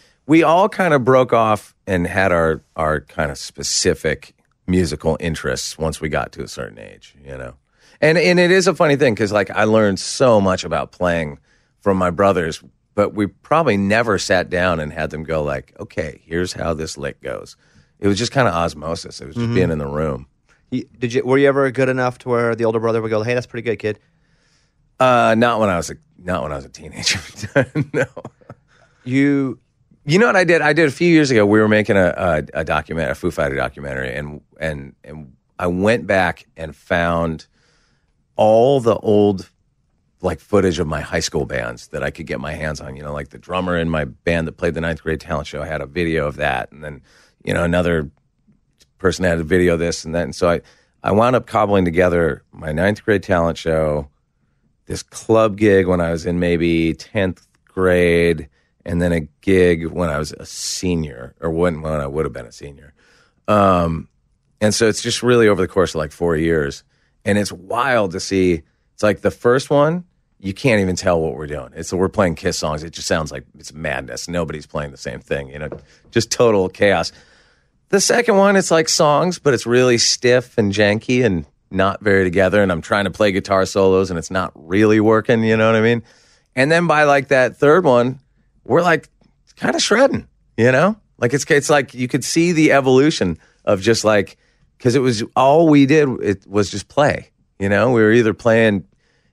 all kind of broke off and had our kind of specific musical interests once we got to a certain age, you know. And it is a funny thing because, like, I learned so much about playing from my brothers, but we probably never sat down and had them go, like, okay, here's how this lick goes. It was just kind of osmosis. It was just being in the room. Were you ever good enough to where the older brother would go, "Hey, that's pretty good, kid"? Not when I was a teenager. No. You know what I did? I did a few years ago. We were making a documentary, a Foo Fighter documentary, and I went back and found all the old like footage of my high school bands that I could get my hands on. You know, like the drummer in my band that played the 9th grade talent show, I had a video of that, and then you know another person had a video of this and that. And so I wound up cobbling together my 9th grade talent show, this club gig when I was in maybe 10th grade, and then a gig when I was a senior, or when I would have been a senior. And so it's just really over the course of like 4 years. And it's wild to see. It's like the first one, you can't even tell what we're doing. We're playing Kiss songs. It just sounds like it's madness. Nobody's playing the same thing, you know, just total chaos. The second one, it's like songs, but it's really stiff and janky and not very together, and I'm trying to play guitar solos and it's not really working, you know what I mean? And then by like that third one, we're like kind of shredding, you know? Like it's like you could see the evolution of just like, because it was all we did, it was just play, you know? We were either playing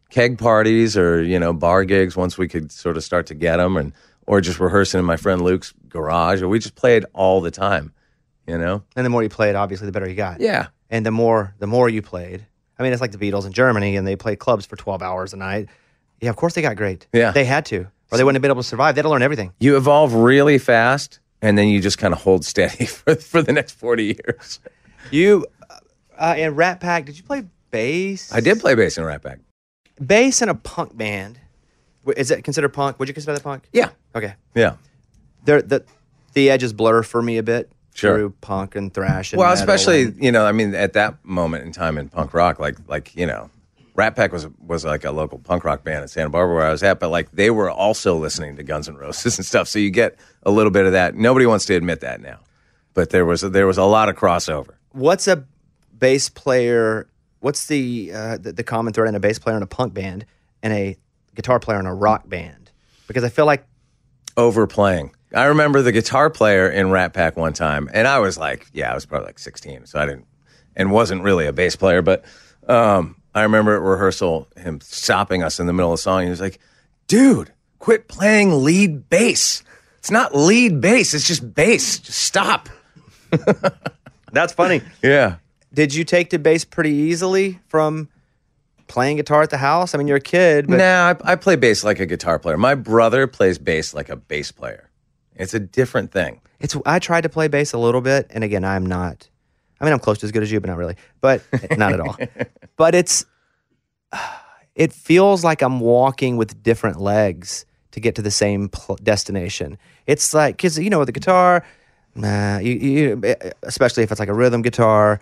keg parties or, you know, bar gigs once we could sort of start to get them, or just rehearsing in my friend Luke's garage, or we just played all the time, you know? And the more you played, obviously, the better you got. Yeah. And the more you played, I mean, it's like the Beatles in Germany, and they played clubs for 12 hours a night. Yeah, of course they got great. Yeah. They had to, or they wouldn't have been able to survive. They had to learn everything. You evolve really fast, and then you just kind of hold steady for the next 40 years. You, in Rat Pack, did you play bass? I did play bass in Rat Pack. Bass in a punk band, is it considered punk? Would you consider that punk? Yeah. Okay. Yeah. The edges blur for me a bit. Sure. Through punk and thrash and metal, especially, and, you know, I mean, at that moment in time in punk rock, like you know, Rat Pack was like a local punk rock band in Santa Barbara where I was at, but like they were also listening to Guns N' Roses and stuff, so you get a little bit of that. Nobody wants to admit that now, but there was a lot of crossover. What's a bass player, what's the common thread in a bass player in a punk band and a guitar player in a rock band? Because I feel like... overplaying. I remember the guitar player in Rat Pack one time, and I was like, yeah, I was probably like 16, so I didn't, and wasn't really a bass player, but I remember at rehearsal, him stopping us in the middle of the song, and he was like, dude, quit playing lead bass. It's not lead bass, it's just bass. Just stop. That's funny. Yeah. Did you take to bass pretty easily from playing guitar at the house? I mean, you're a kid, but... No, I play bass like a guitar player. My brother plays bass like a bass player. It's a different thing. I tried to play bass a little bit, and again, I'm not. I mean, I'm close to as good as you, but not really. But not at all. But it feels like I'm walking with different legs to get to the same destination. It's like, because you know, with the guitar, especially if it's like a rhythm guitar,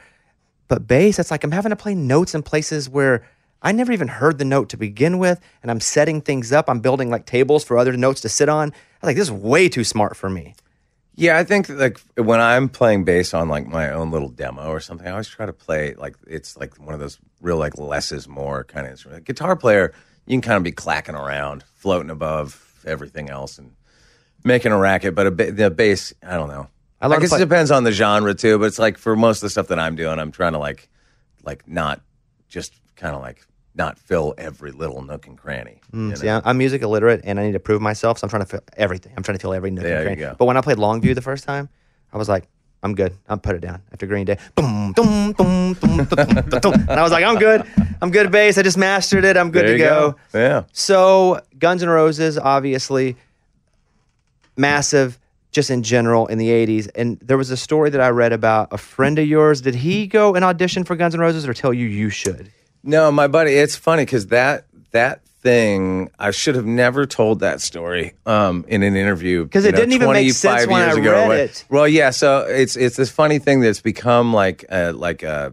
but bass, it's like I'm having to play notes in places where I never even heard the note to begin with, and I'm setting things up. I'm building like tables for other notes to sit on. I'm like, this is way too smart for me. Yeah, I think like when I'm playing bass on like my own little demo or something, I always try to play like it's like one of those real like less is more kind of instrument. Like, guitar player, you can kind of be clacking around, floating above everything else and making a racket. But the bass, I don't know. I guess it depends on the genre too. But it's like for most of the stuff that I'm doing, I'm trying to like not just kind of like. Not fill every little nook and cranny. You know? Yeah, I'm music illiterate, and I need to prove myself, so I'm trying to fill everything. I'm trying to fill every nook and cranny. Go. But when I played Longview the first time, I was like, I'm good. I'll put it down after Green Day. Boom, boom, boom, boom, boom. And I was like, I'm good. I'm good at bass. I just mastered it. I'm good to go. Yeah. So Guns N' Roses, obviously, massive just in general in the 80s. And there was a story that I read about a friend of yours. Did he go and audition for Guns N' Roses or tell you should? No, my buddy, it's funny because that thing, I should have never told that story in an interview. Because it didn't even make sense when I read it. Well, yeah, so it's this funny thing that's become like a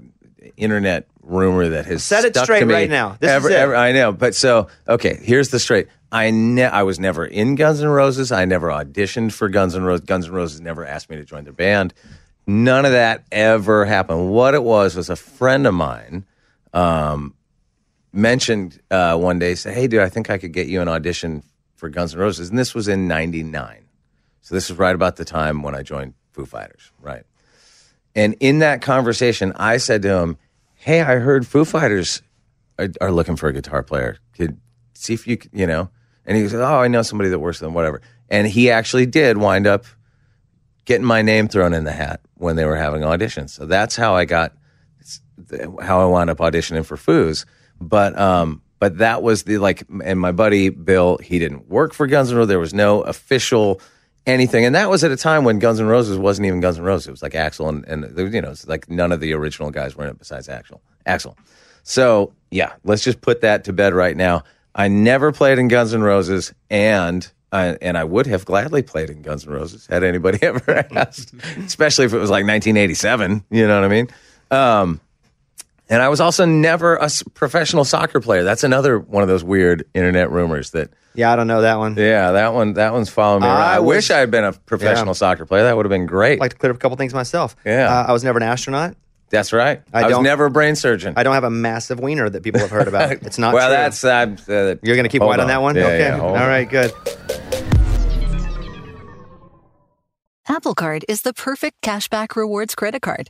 internet rumor that has stuck to me. Set it straight right now. This is it. I know, but so, okay, here's the straight. I was never in Guns N' Roses. I never auditioned for Guns N' Roses. Guns N' Roses never asked me to join their band. None of that ever happened. What it was a friend of mine... mentioned one day, said, hey, dude, I think I could get you an audition for Guns N' Roses. And this was in 99. So this was right about the time when I joined Foo Fighters, right? And in that conversation, I said to him, hey, I heard Foo Fighters are looking for a guitar player. See if you, you know. And he goes, oh, I know somebody that works with them, whatever. And he actually did wind up getting my name thrown in the hat when they were having auditions. So that's how I got, how I wound up auditioning for Foo's. But that was the, like, and my buddy Bill, he didn't work for Guns N' Roses. There was no official anything. And that was at a time when Guns N' Roses wasn't even Guns N' Roses. It was like Axl and you know, it's like none of the original guys were in it besides Axl. So, yeah, let's just put that to bed right now. I never played in Guns N' Roses, and I would have gladly played in Guns N' Roses had anybody ever asked, especially if it was like 1987, you know what I mean? And I was also never a professional soccer player. That's another one of those weird internet rumors that... Yeah, I don't know that one. Yeah, that one's following me around. I wish I had been a professional soccer player. That would have been great. I'd like to clear up a couple things myself. Yeah. I was never an astronaut. That's right. I was never a brain surgeon. I don't have a massive wiener that people have heard about. It's not well, true. Well, that's... you're going to keep quiet on that one? Yeah, okay. Yeah, all right, good. Apple Card is the perfect cashback rewards credit card.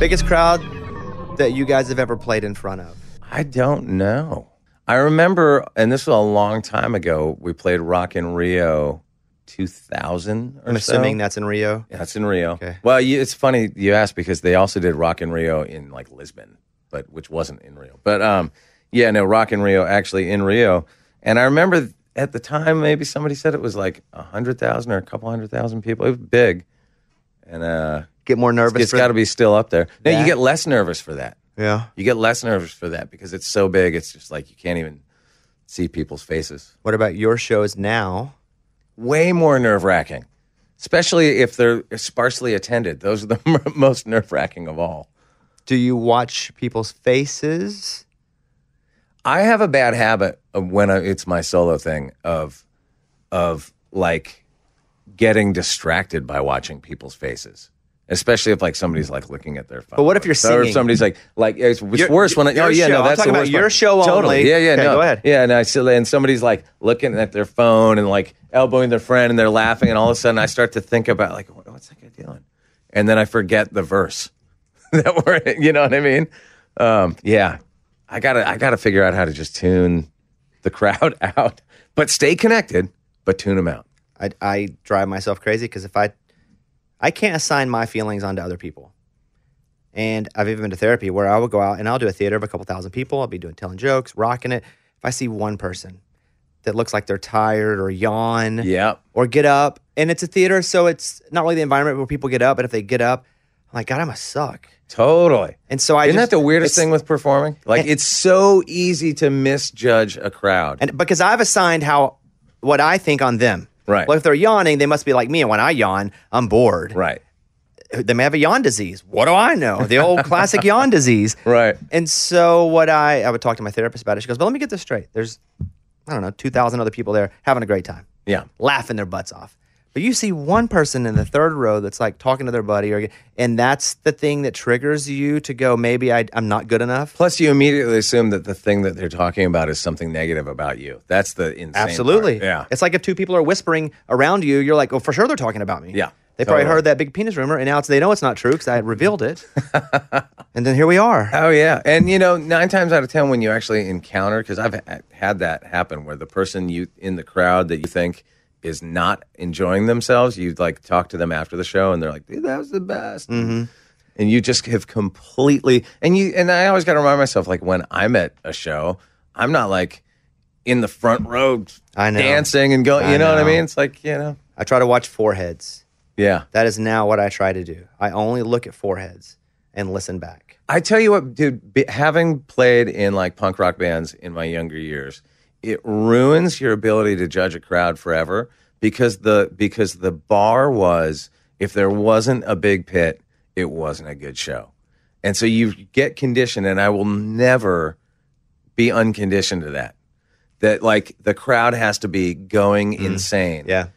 Biggest crowd that you guys have ever played in front of? I don't know. I remember, and this was a long time ago, we played Rock in Rio 2000 or so. I'm assuming that's in Rio? Yeah, that's in Rio. Okay. Well, it's funny you asked because they also did Rock in Rio in like Lisbon, but which wasn't in Rio. But Rock in Rio actually in Rio. And I remember at the time maybe somebody said it was like 100,000 or a couple 100,000 people. It was big. And get more nervous. It's got to be still up there. No, you get less nervous for that. Yeah. You get less nervous for that because it's so big. It's just like you can't even see people's faces. What about your shows now? Way more nerve-wracking, especially if they're sparsely attended. Those are the most nerve-wracking of all. Do you watch people's faces? I have a bad habit of it's my solo thing of like getting distracted by watching people's faces. Especially if like somebody's like looking at their phone. But what if you're singing? Or if somebody's like it's worse when that's I'm talking the worst about your show only. Totally. Yeah, okay, no. Go ahead. Yeah, no, and somebody's like looking at their phone and like elbowing their friend and they're laughing and all of a sudden I start to think about like what's that guy doing? And then I forget the verse that we're in, you know what I mean? I gotta figure out how to just tune the crowd out, but stay connected, but tune them out. I drive myself crazy because if I can't assign my feelings onto other people. And I've even been to therapy where I will go out and I'll do a theater of a couple thousand people. I'll be telling jokes, rocking it. If I see one person that looks like they're tired or yawn or get up, and it's a theater, so it's not really the environment where people get up, but if they get up, I'm like, God, I must suck. Totally. And so Isn't that the weirdest thing with performing? Like, it's so easy to misjudge a crowd. And because I've assigned what I think on them. Right. Well, if they're yawning, they must be like me. And when I yawn, I'm bored. Right. They may have a yawn disease. What do I know? The old classic yawn disease. Right. And so what I would talk to my therapist about it. She goes, well, let me get this straight. There's, 2,000 other people there having a great time. Yeah. Laughing their butts off. But you see one person in the third row that's like talking to their buddy, or and that's the thing that triggers you to go, maybe I'm not good enough. Plus, you immediately assume that the thing that they're talking about is something negative about you. That's the insane part. Yeah. It's like if two people are whispering around you, you're like, oh, for sure they're talking about me. Yeah. They probably heard that big penis rumor, and now they know it's not true because I had revealed it. And then here we are. Oh, yeah. And, you know, 9 times out of 10 when you actually encounter, because I've had that happen where the person you in the crowd that you think is not enjoying themselves, you, like, talk to them after the show, and they're like, dude, that was the best. Mm-hmm. And you just have completely – and I always got to remind myself, like, when I'm at a show, I'm not, like, in the front row dancing and going – you know what I mean? It's like, you know. I try to watch foreheads. Yeah. That is now what I try to do. I only look at foreheads and listen back. I tell you what, dude, having played in like punk rock bands in my younger years, it ruins your ability to judge a crowd forever because the bar was, if there wasn't a big pit, it wasn't a good show. And so you get conditioned, and I will never be unconditioned to that. That like the crowd has to be going insane. Yeah.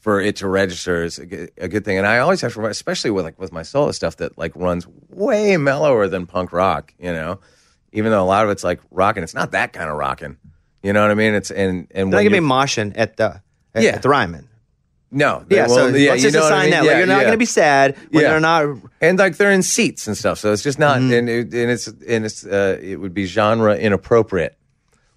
For it to register is a good thing. And I always have to remember, especially with my solo stuff that like runs way mellower than punk rock, you know, even though a lot of it's like rocking. It's not that kind of rocking. You know what I mean? It's and they're not going to be moshing at the Ryman. No. Let's just assign that. You're not going to be sad when they're not. And like they're in seats and stuff. So it's just not, it would be genre inappropriate.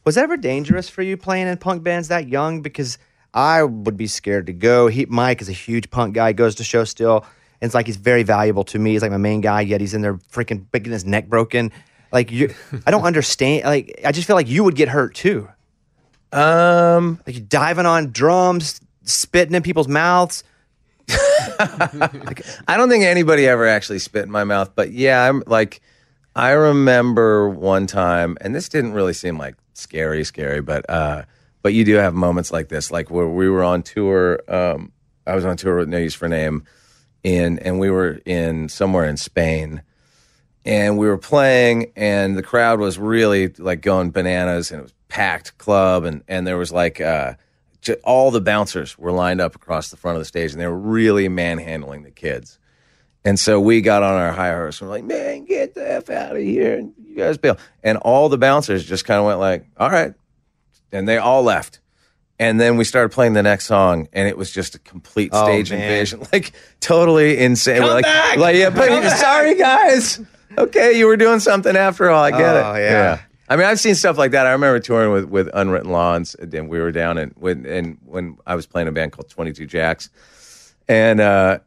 Was it ever dangerous for you playing in punk bands that young? Because I would be scared to go. Mike is a huge punk guy, goes to show still, and it's like he's very valuable to me. He's like my main guy, yet he's in there freaking getting his neck broken. Like I don't understand. Like I just feel like you would get hurt too. Like diving on drums, spitting in people's mouths. I don't think anybody ever actually spit in my mouth, but yeah, I remember one time, and this didn't really seem like scary, but you do have moments like this, like where we were on tour. I was on tour with No Use for a Name, and we were in somewhere in Spain, and we were playing, and the crowd was really like going bananas, and it was packed club, and there was like all the bouncers were lined up across the front of the stage, and they were really manhandling the kids, and so we got on our high horse and we're like, man, get the F out of here, and you guys bail, and all the bouncers just kind of went like, all right. And they all left. And then we started playing the next song, and it was just a complete stage invasion. Like, totally insane. Come back! Sorry, guys. Okay, you were doing something after all. I get it. Yeah. I mean, I've seen stuff like that. I remember touring with Unwritten Law, and we were down when I was playing a band called 22 Jacks. And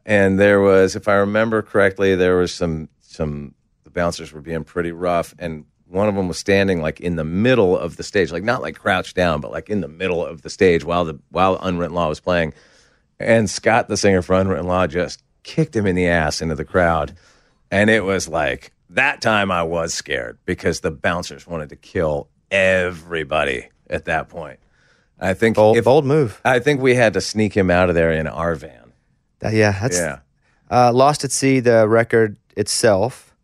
there was, if I remember correctly, there was the bouncers were being pretty rough, and one of them was standing like in the middle of the stage, like not like crouched down, but like in the middle of the stage while Unwritten Law was playing. And Scott, the singer for Unwritten Law, just kicked him in the ass into the crowd. And it was like, that time I was scared because the bouncers wanted to kill everybody at that point. I think bold move. I think we had to sneak him out of there in our van. Lost at Sea, the record itself.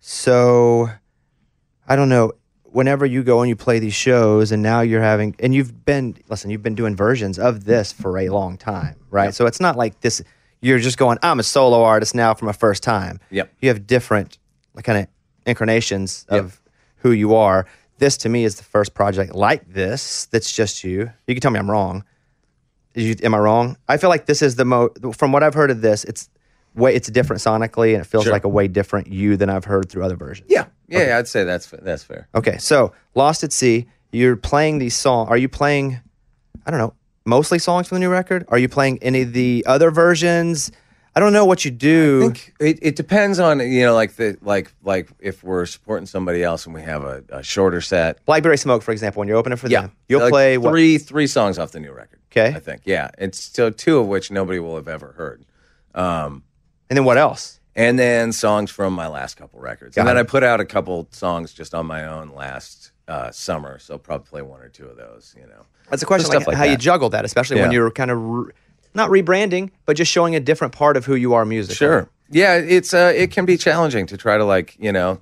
So I don't know, whenever you go and you play these shows and now you're having, and you've been doing versions of this for a long time, right? Yep. So it's not like this, you're just going, I'm a solo artist now for my first time. Yep. You have different kind of incarnations of who you are. This to me is the first project like this that's just you. You can tell me I'm wrong. Am I wrong? I feel like this is the most, from what I've heard of this, it's different sonically, and it feels like a way different you than I've heard through other versions. Yeah. Yeah, okay. I'd say that's fair. Okay, so Lost at Sea, you're playing these songs. Are you playing, I don't know, mostly songs from the new record? Are you playing any of the other versions? I don't know what you do. I think it depends on, you know, like if we're supporting somebody else and we have a shorter set. Blackberry Smoke, for example, when you're opening for them, you'll like play three songs off the new record. Okay, I think it's still two of which nobody will have ever heard. And then what else? And then songs from my last couple records. And then I put out a couple songs just on my own last summer. So I'll probably play one or two of those, you know. That's a question, like how you juggle that, especially when you're kind of, not rebranding, but just showing a different part of who you are musically. Sure. Yeah, it's it can be challenging to try to you know,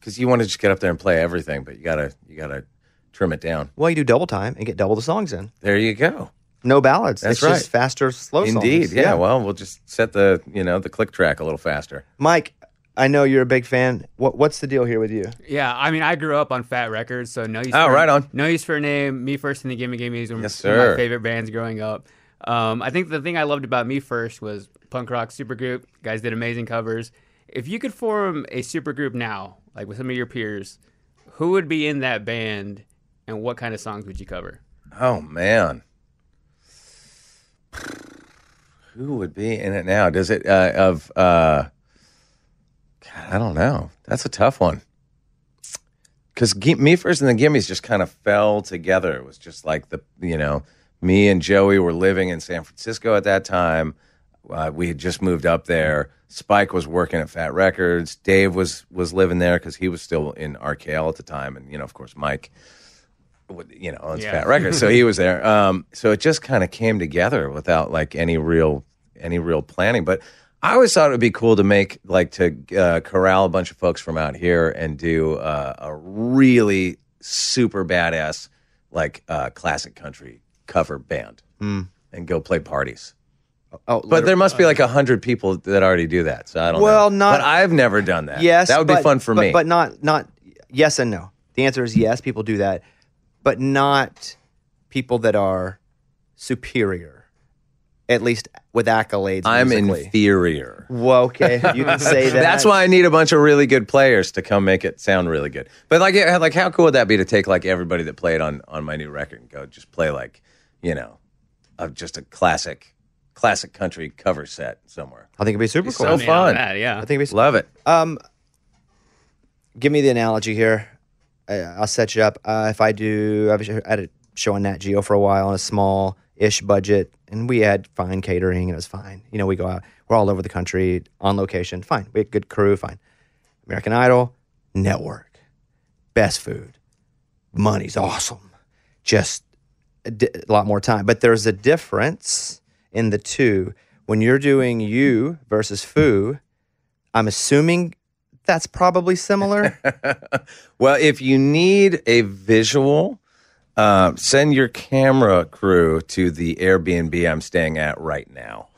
because you want to just get up there and play everything, but you gotta trim it down. Well, you do double time and get double the songs in. There you go. no ballads. That's right. Just faster, slow songs. Indeed. Yeah. Well, we'll just set the the click track a little faster. Mike, I know you're a big fan. What's the deal here with you? Yeah, I mean, I grew up on Fat Records, so No Use for a Name, Me First and the Gimme Gimmes were one of my favorite bands growing up. I think the thing I loved about Me First was punk rock supergroup. Guys did amazing covers. If you could form a supergroup now, like with some of your peers, who would be in that band, and what kind of songs would you cover? Oh man, who would be in it now? Does it God, I don't know. That's a tough one. Because Me First and the Gimmes just kind of fell together. It was just like me and Joey were living in San Francisco at that time. We had just moved up there. Spike was working at Fat Records. Dave was living there because he was still in RKL at the time. And, of course, Mike, owns Fat Records. So he was there. So it just kind of came together without like any real planning. But I always thought it would be cool to make, corral a bunch of folks from out here and do a really super badass, classic country cover band and go play parties. Oh, but there must be 100 people that already do that, so I don't know. But I've never done that. Yes. That would be fun for me. But not yes and no. The answer is yes, people do that, but not people that are superior. At least with accolades. I'm inferior. Well, okay, you can say that. That's why I need a bunch of really good players to come make it sound really good. But how cool would that be to take everybody that played on my new record and go just play just a classic country cover set somewhere? I think it'd be super cool. So fun. I think it'd be love it. Give me the analogy here. I'll set you up. I had a show on Nat Geo for a while on a small-ish budget. And we had fine catering, and it was fine. We go out. We're all over the country, on location. Fine. We had good crew. Fine. American Idol, network, best food, money's awesome. Just a lot more time. But there's a difference in the two. When you're doing you versus Foo, I'm assuming that's probably similar. Well, if you need a visual... send your camera crew to the Airbnb I'm staying at right now.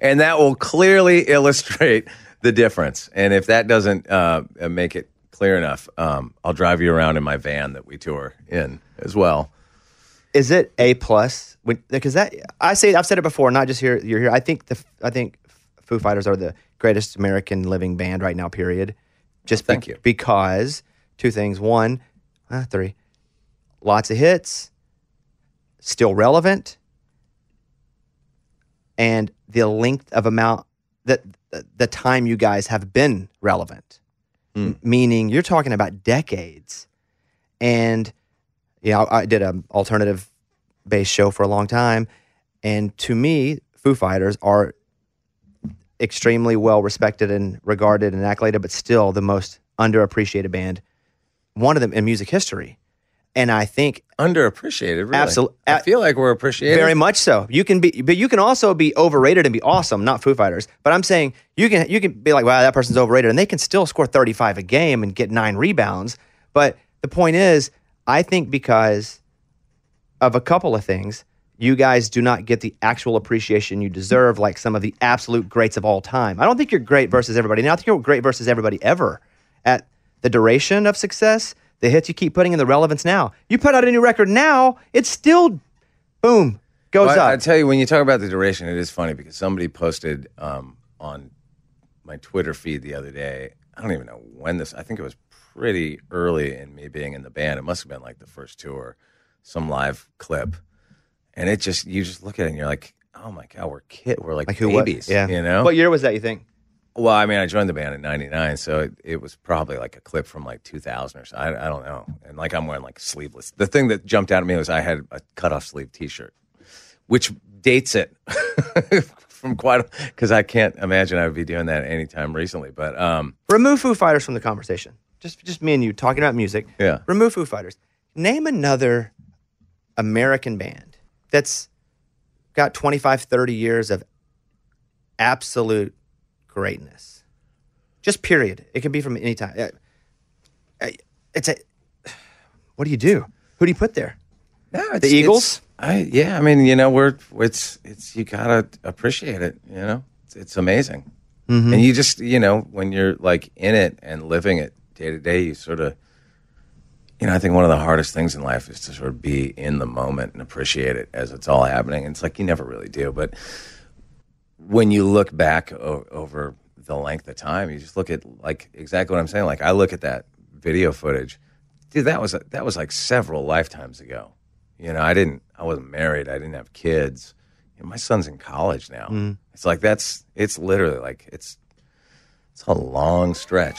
And that will clearly illustrate the difference. And if that doesn't make it clear enough, I'll drive you around in my van that we tour in as well. Is it A+? Because I've said it before, not just here, you're here. I think Foo Fighters are the greatest American living band right now, period. Thank you. Because two things. One, three. Lots of hits, still relevant, and the length of amount that the time you guys have been relevant, meaning you're talking about decades. And I did an alternative based show for a long time, and to me, Foo Fighters are extremely well respected and regarded and accoladed, but still the most underappreciated band, one of them in music history. And I think underappreciated. Really. Absolutely, I feel like we're appreciated very much. So you can be, but you can also be overrated and be awesome. Not Foo Fighters, but I'm saying you can be like, wow, that person's overrated, and they can still score 35 a game and get 9 rebounds. But the point is, I think because of a couple of things, you guys do not get the actual appreciation you deserve, like some of the absolute greats of all time. I don't think you're great versus everybody. Now I think you're great versus everybody ever at the duration of success. The hits you keep putting in, the relevance now. You put out a new record now, it's still, boom, goes up. I tell you, when you talk about the duration, it is funny because somebody posted on my Twitter feed the other day, I don't even know when I think it was pretty early in me being in the band. It must have been like the first tour, some live clip. And it just, you just look at it and you're like, oh my God, we're like babies, yeah. What year was that, you think? Well, I mean, I joined the band in 99, so it was probably a clip from 2000 or so. I don't know. And I'm wearing sleeveless. The thing that jumped out at me was I had a cut-off sleeve T-shirt, which dates it from because I can't imagine I would be doing that anytime recently. But remove Foo Fighters from the conversation. Just me and you talking about music. Yeah. Remove Foo Fighters. Name another American band that's got 25, 30 years of absolute greatness, just period. It can be from any time. What do you do? Who do you put there? Yeah, the Eagles. Yeah, I mean, you know, you gotta appreciate it. You know, it's amazing, and you just, you know, when you're like in it and living it day to day, you sort of, you know, I think one of the hardest things in life is to sort of be in the moment and appreciate it as it's all happening. And it's like you never really do, but when you look back over the length of time, you just look at like exactly what I'm saying. Like I look at that video footage, dude. That was like several lifetimes ago. You know, I wasn't married. I didn't have kids. You know, my son's in college now. Mm. It's like it's literally like it's a long stretch.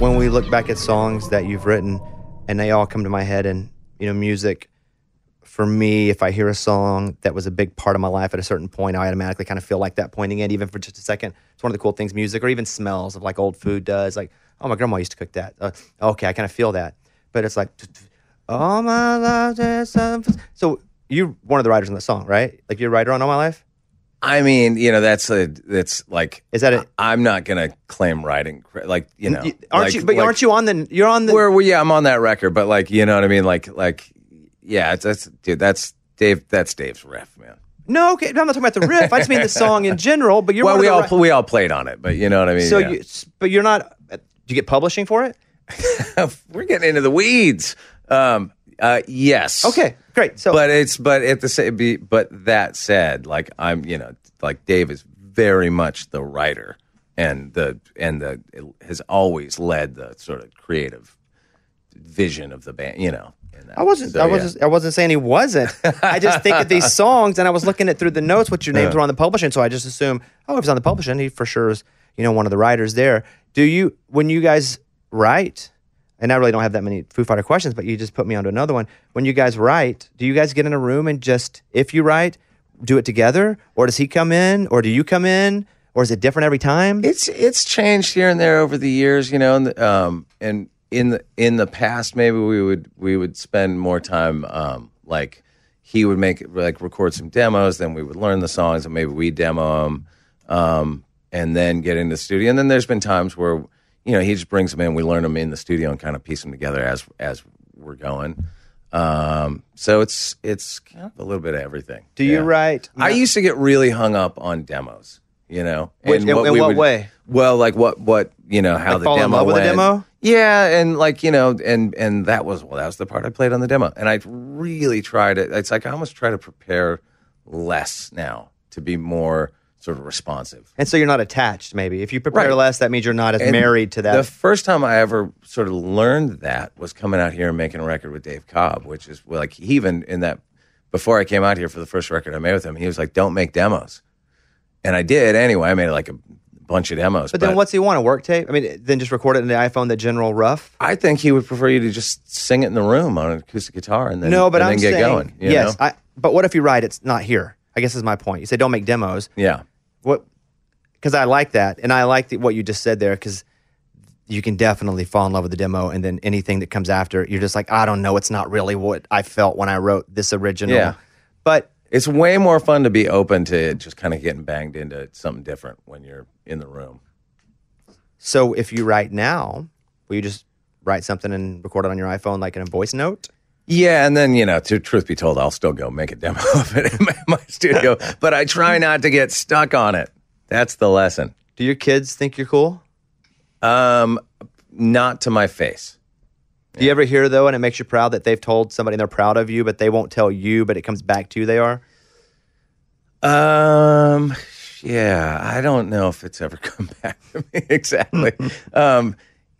When we look back at songs that you've written, and they all come to my head, and, you know, music, for me, if I hear a song that was a big part of my life at a certain point, I automatically kind of feel like that pointing in, even for just a second. It's one of the cool things, music, or even smells of like old food does. Like, oh, my grandma used to cook that. Okay, I kind of feel that. But it's like, all my life, there's something. So you're one of the writers on that song, right? Like you're a writer on All My Life? I mean, you know, I'm not gonna claim writing, like, you know, I'm on that record, but like, you know what I mean? Like, yeah, that's Dave. That's Dave's riff, man. No, okay, I'm not talking about the riff. I just mean the song in general. But we all played on it, but you know what I mean. So, yeah. But you're not. Do you get publishing for it? We're getting into the weeds. Yes. Okay. Great. So, that said, like I'm, you know, like Dave is very much the writer, and has always led the sort of creative vision of the band, you know. I wasn't saying he wasn't. I just think of these songs, and I was looking at through the notes what your names were on the publishing, so I just assume, if it's on the publishing, he for sure is, you know, one of the writers there. Do you, when you guys write? And I really don't have that many Foo Fighter questions, but you just put me onto another one. When you guys write, do you guys get in a room and just, if you write, do it together? Or does he come in? Or do you come in? Or is it different every time? It's changed here and there over the years, you know. And in the past, maybe we would spend more time. Like he would record some demos, then we would learn the songs, and maybe we demo them, and then get into the studio. And then there's been times where, you know, he just brings them in. We learn them in the studio and kind of piece them together as we're going. So it's kind of a little bit of everything. Do you write? I used to get really hung up on demos. You know, in what way? Well, like what you know, how like the fall demo in love went. With the demo. Yeah, and like, you know, and that was the part I played on the demo, and I really tried it. It's like I almost try to prepare less now to be more sort of responsive. And so you're not attached, maybe. If you prepare less, that means you're not as married to that. The first time I ever sort of learned that was coming out here and making a record with Dave Cobb, which is like, he even in that, before I came out here for the first record I made with him, he was like, don't make demos. And I did anyway. I made like a bunch of demos. But then what's he want, a work tape? I mean, then just record it in the iPhone, the general rough? I think he would prefer you to just sing it in the room on an acoustic guitar and then, get going. You know? But what if you write, it's not here? I guess is my point. You say don't make demos. Yeah. What? Because I like that, and I like what you just said there. Because you can definitely fall in love with the demo, and then anything that comes after, you're just like, I don't know. It's not really what I felt when I wrote this original. Yeah. But it's way more fun to be open to just kind of getting banged into something different when you're in the room. So if you write now, will you just write something and record it on your iPhone, like in a voice note? Yeah, and then, you know, to truth be told, I'll still go make a demo of it in my studio, but I try not to get stuck on it. That's the lesson. Do your kids think you're cool? not to my face. Yeah. Do you ever hear, though, and it makes you proud that they've told somebody they're proud of you, but they won't tell you, but it comes back to you they are? Yeah, I don't know if it's ever come back to me exactly.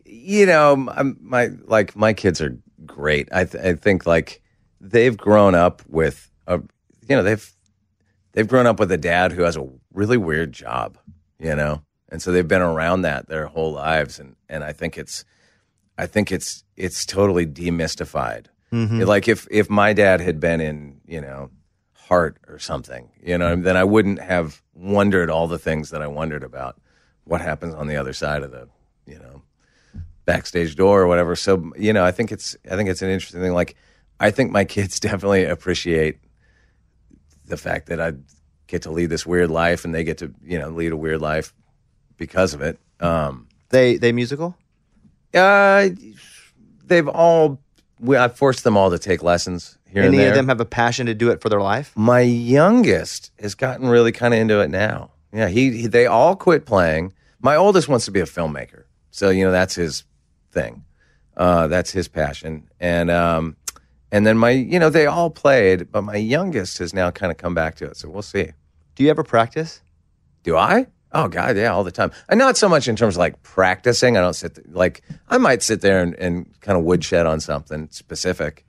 You know, my kids are great. I think like they've grown up with a, you know, they've grown up with a dad who has a really weird job, you know, and so they've been around that their whole lives, and I think it's totally demystified. Mm-hmm. Like if my dad had been in, you know, Heart or something, you know, then I wouldn't have wondered all the things that I wondered about what happens on the other side of the, you know, backstage door or whatever. So, you know, I think it's an interesting thing. Like, I think my kids definitely appreciate the fact that I get to lead this weird life, and they get to, you know, lead a weird life because of it. They musical? I forced them all to take lessons. Any of them have a passion to do it for their life? My youngest has gotten really kind of into it now. Yeah, they all quit playing. My oldest wants to be a filmmaker, so you know that's his thing. That's his passion. And then they all played, but my youngest has now kind of come back to it. So we'll see. Do you ever practice? Do I? Oh God, yeah, all the time. And not so much in terms of like practicing. I don't I might sit there and kind of woodshed on something specific.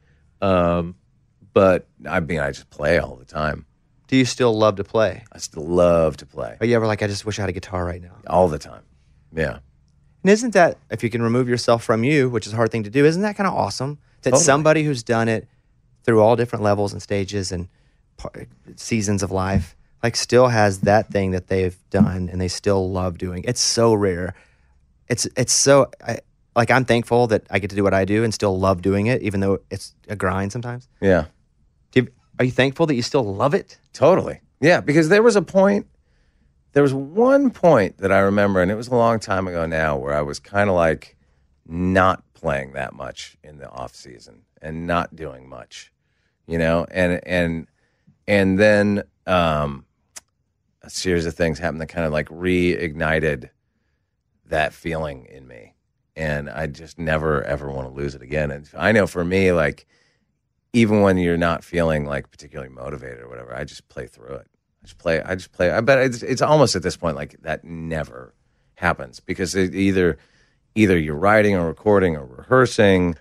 But, I mean, I just play all the time. Do you still love to play? I still love to play. Are you ever like, I just wish I had a guitar right now? All the time, yeah. And isn't that, if you can remove yourself from you, which is a hard thing to do, isn't that kind of awesome? That totally. Somebody who's done it through all different levels and stages and seasons of life, like still has that thing that they've done and they still love doing. It's so rare. Like, I'm thankful that I get to do what I do and still love doing it, even though it's a grind sometimes. Yeah. Are you thankful that you still love it? Totally. Yeah, because there was one point that I remember, and it was a long time ago now, where I was kind of like not playing that much in the off season and not doing much, you know? And then a series of things happened that kind of like reignited that feeling in me. And I just never, ever want to lose it again. And I know for me, like, even when you're not feeling, like, particularly motivated or whatever, I just play through it. I just play. I bet it's almost at this point, like, that never happens. Because either you're writing or recording or rehearsing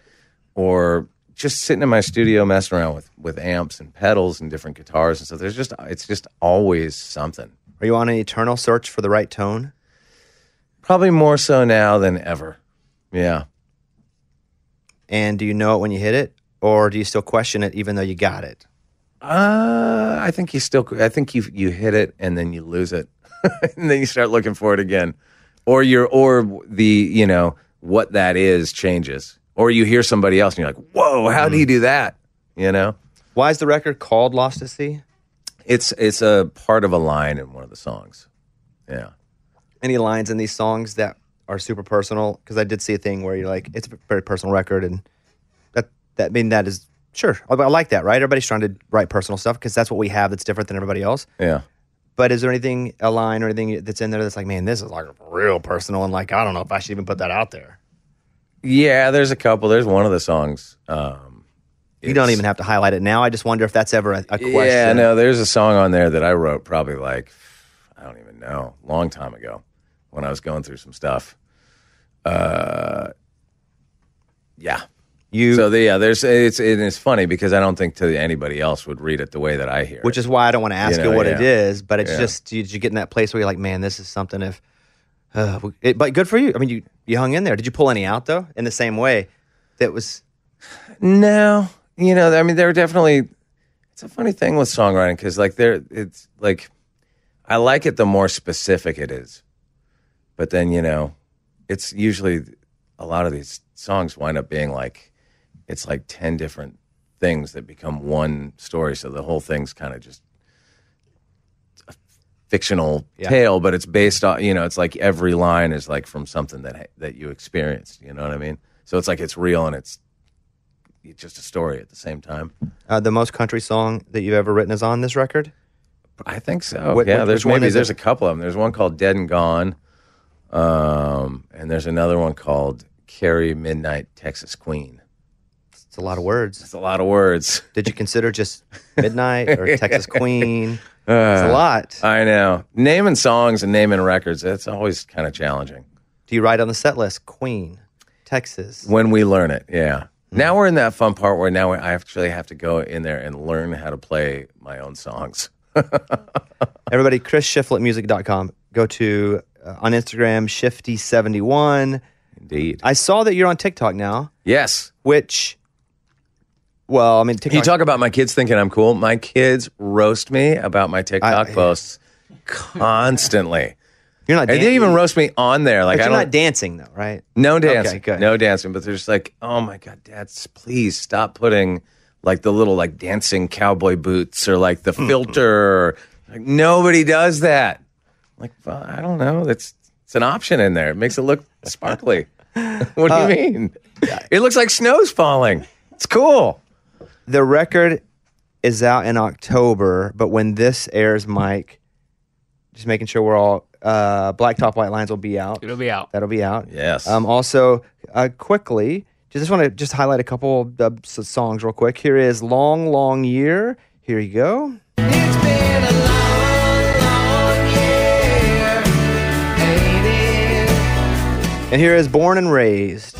or just sitting in my studio messing around with amps and pedals and different guitars and stuff. It's just always something. Are you on an eternal search for the right tone? Probably more so now than ever. Yeah. And do you know it when you hit it, or do you still question it even though you got it? I think you hit it and then you lose it. And then you start looking for it again. Or what that is changes. Or you hear somebody else and you're like, "Whoa, how do you do that?" You know? Why is the record called Lost to Sea? It's a part of a line in one of the songs. Yeah. Any lines in these songs that are super personal? Because I did see a thing where you're like, it's a very personal record, and that is, sure, I like that, right? Everybody's trying to write personal stuff because that's what we have that's different than everybody else. Yeah. But is there anything, a line or anything that's in there that's like, man, this is like real personal, and like, I don't know if I should even put that out there? Yeah, there's a couple. There's one of the songs. You don't even have to highlight it now. I just wonder if that's ever a question. Yeah, no, there's a song on there that I wrote probably like, I don't even know, long time ago when I was going through some stuff. Yeah. It's funny because I don't think anybody else would read it the way that I hear it. Which is why I don't want to ask you what it is, but it's just, you get in that place where you're like, man, this is something but good for you. I mean, you hung in there. Did you pull any out, though, in the same way that was? No. You know, I mean, there were definitely, it's a funny thing with songwriting because, like, it's like, I like it the more specific it is. But then, you know, it's usually a lot of these songs wind up being like, it's like 10 different things that become one story. So the whole thing's kind of just a fictional tale, but it's based on, you know, it's like every line is like from something that you experienced, you know what I mean? So it's like, it's real and it's just a story at the same time. The most country song that you've ever written is on this record? I think so. There's a couple of them. There's one called Dead and Gone. And there's another one called Carrie Midnight Texas Queen. It's a lot of words. It's a lot of words. Did you consider just Midnight or Texas Queen? It's a lot. I know. Naming songs and naming records, it's always kind of challenging. Do you write on the set list, Queen, Texas? When we learn it, yeah. Now we're in that fun part where now I actually have to go in there and learn how to play my own songs. Everybody, chrisshiflettmusic.com. Go to, on Instagram, Shifty71. Indeed. I saw that you're on TikTok now. Yes. Which, well, I mean, TikTok. You talk about my kids thinking I'm cool. My kids roast me about my TikTok posts constantly. You're not dancing. They even roast me on there. Like, but you're not dancing, though, right? No dancing. Okay, good. No dancing. But they're just like, oh, my God, Dad, please stop putting, like, the little, like, dancing cowboy boots or, like, the filter. Like, nobody does that. Like, well, I don't know. It's an option in there. It makes it look sparkly. What do you mean? It looks like snow's falling. It's cool. The record is out in October, but when this airs, Mike, just making sure we're all... Black Top White Lines will be out. It'll be out. That'll be out. Yes. Also, quickly, just want to just highlight a couple songs real quick. Here is Long, Long Year. Here you go. It's been a long, long year, ain't it? And here is Born and Raised.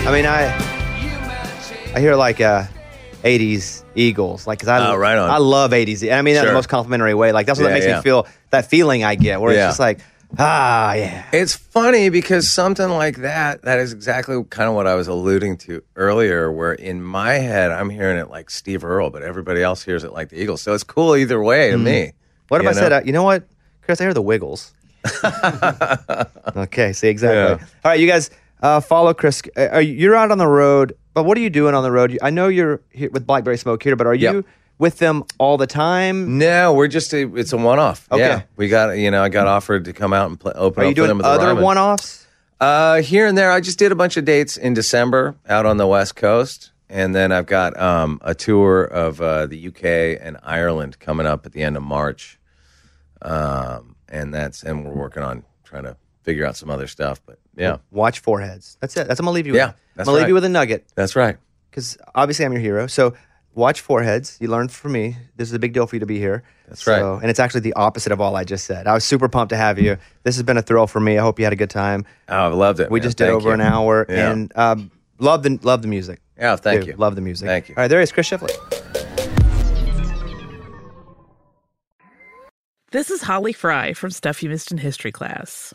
I mean, I hear like a 80s Eagles, like, because I love 80s. I mean that in the most complimentary way. Like, that's what makes me feel, that feeling I get, where it's just like, It's funny because something like that is exactly kind of what I was alluding to earlier, where in my head, I'm hearing it like Steve Earle, but everybody else hears it like the Eagles. So it's cool either way to me. What if I said, you know what, Chris, I hear the Wiggles. Okay, see, exactly. Yeah. All right, you guys, follow Chris. You're out on the road. But what are you doing on the road? I know you're here with Blackberry Smoke here, but are you with them all the time? No, we're just it's a one-off. Okay. Yeah, we got I got offered to come out and open up for them. Are you doing other one-offs? Here and there. I just did a bunch of dates in December out on the West Coast, and then I've got a tour of the UK and Ireland coming up at the end of March, and we're working on trying to figure out some other stuff, but yeah. Watch foreheads. That's it. That's what I'm going to leave you with. I'm going to leave you with a nugget. That's right. Because obviously I'm your hero. So watch foreheads. You learned from me. This is a big deal for you to be here. That's right. And it's actually the opposite of all I just said. I was super pumped to have you. This has been a thrill for me. I hope you had a good time. Oh, I loved it. We just did over an hour. Yeah. And love the music. Yeah, thank you. Love the music. Thank you. All right, there is Chris Shiflett. This is Holly Fry from Stuff You Missed in History Class.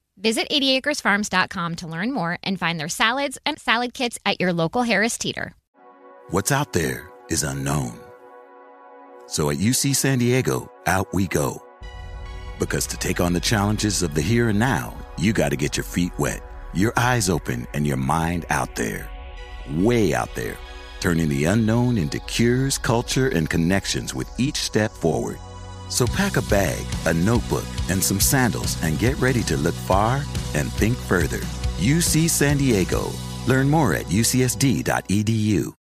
Visit 80acresfarms.com to learn more and find their salads and salad kits at your local Harris Teeter. What's out there is unknown. So at UC San Diego, out we go. Because to take on the challenges of the here and now, you got to get your feet wet, your eyes open, and your mind out there. Way out there. Turning the unknown into cures, culture, and connections with each step forward. So pack a bag, a notebook, and some sandals and get ready to look far and think further. UC San Diego. Learn more at ucsd.edu.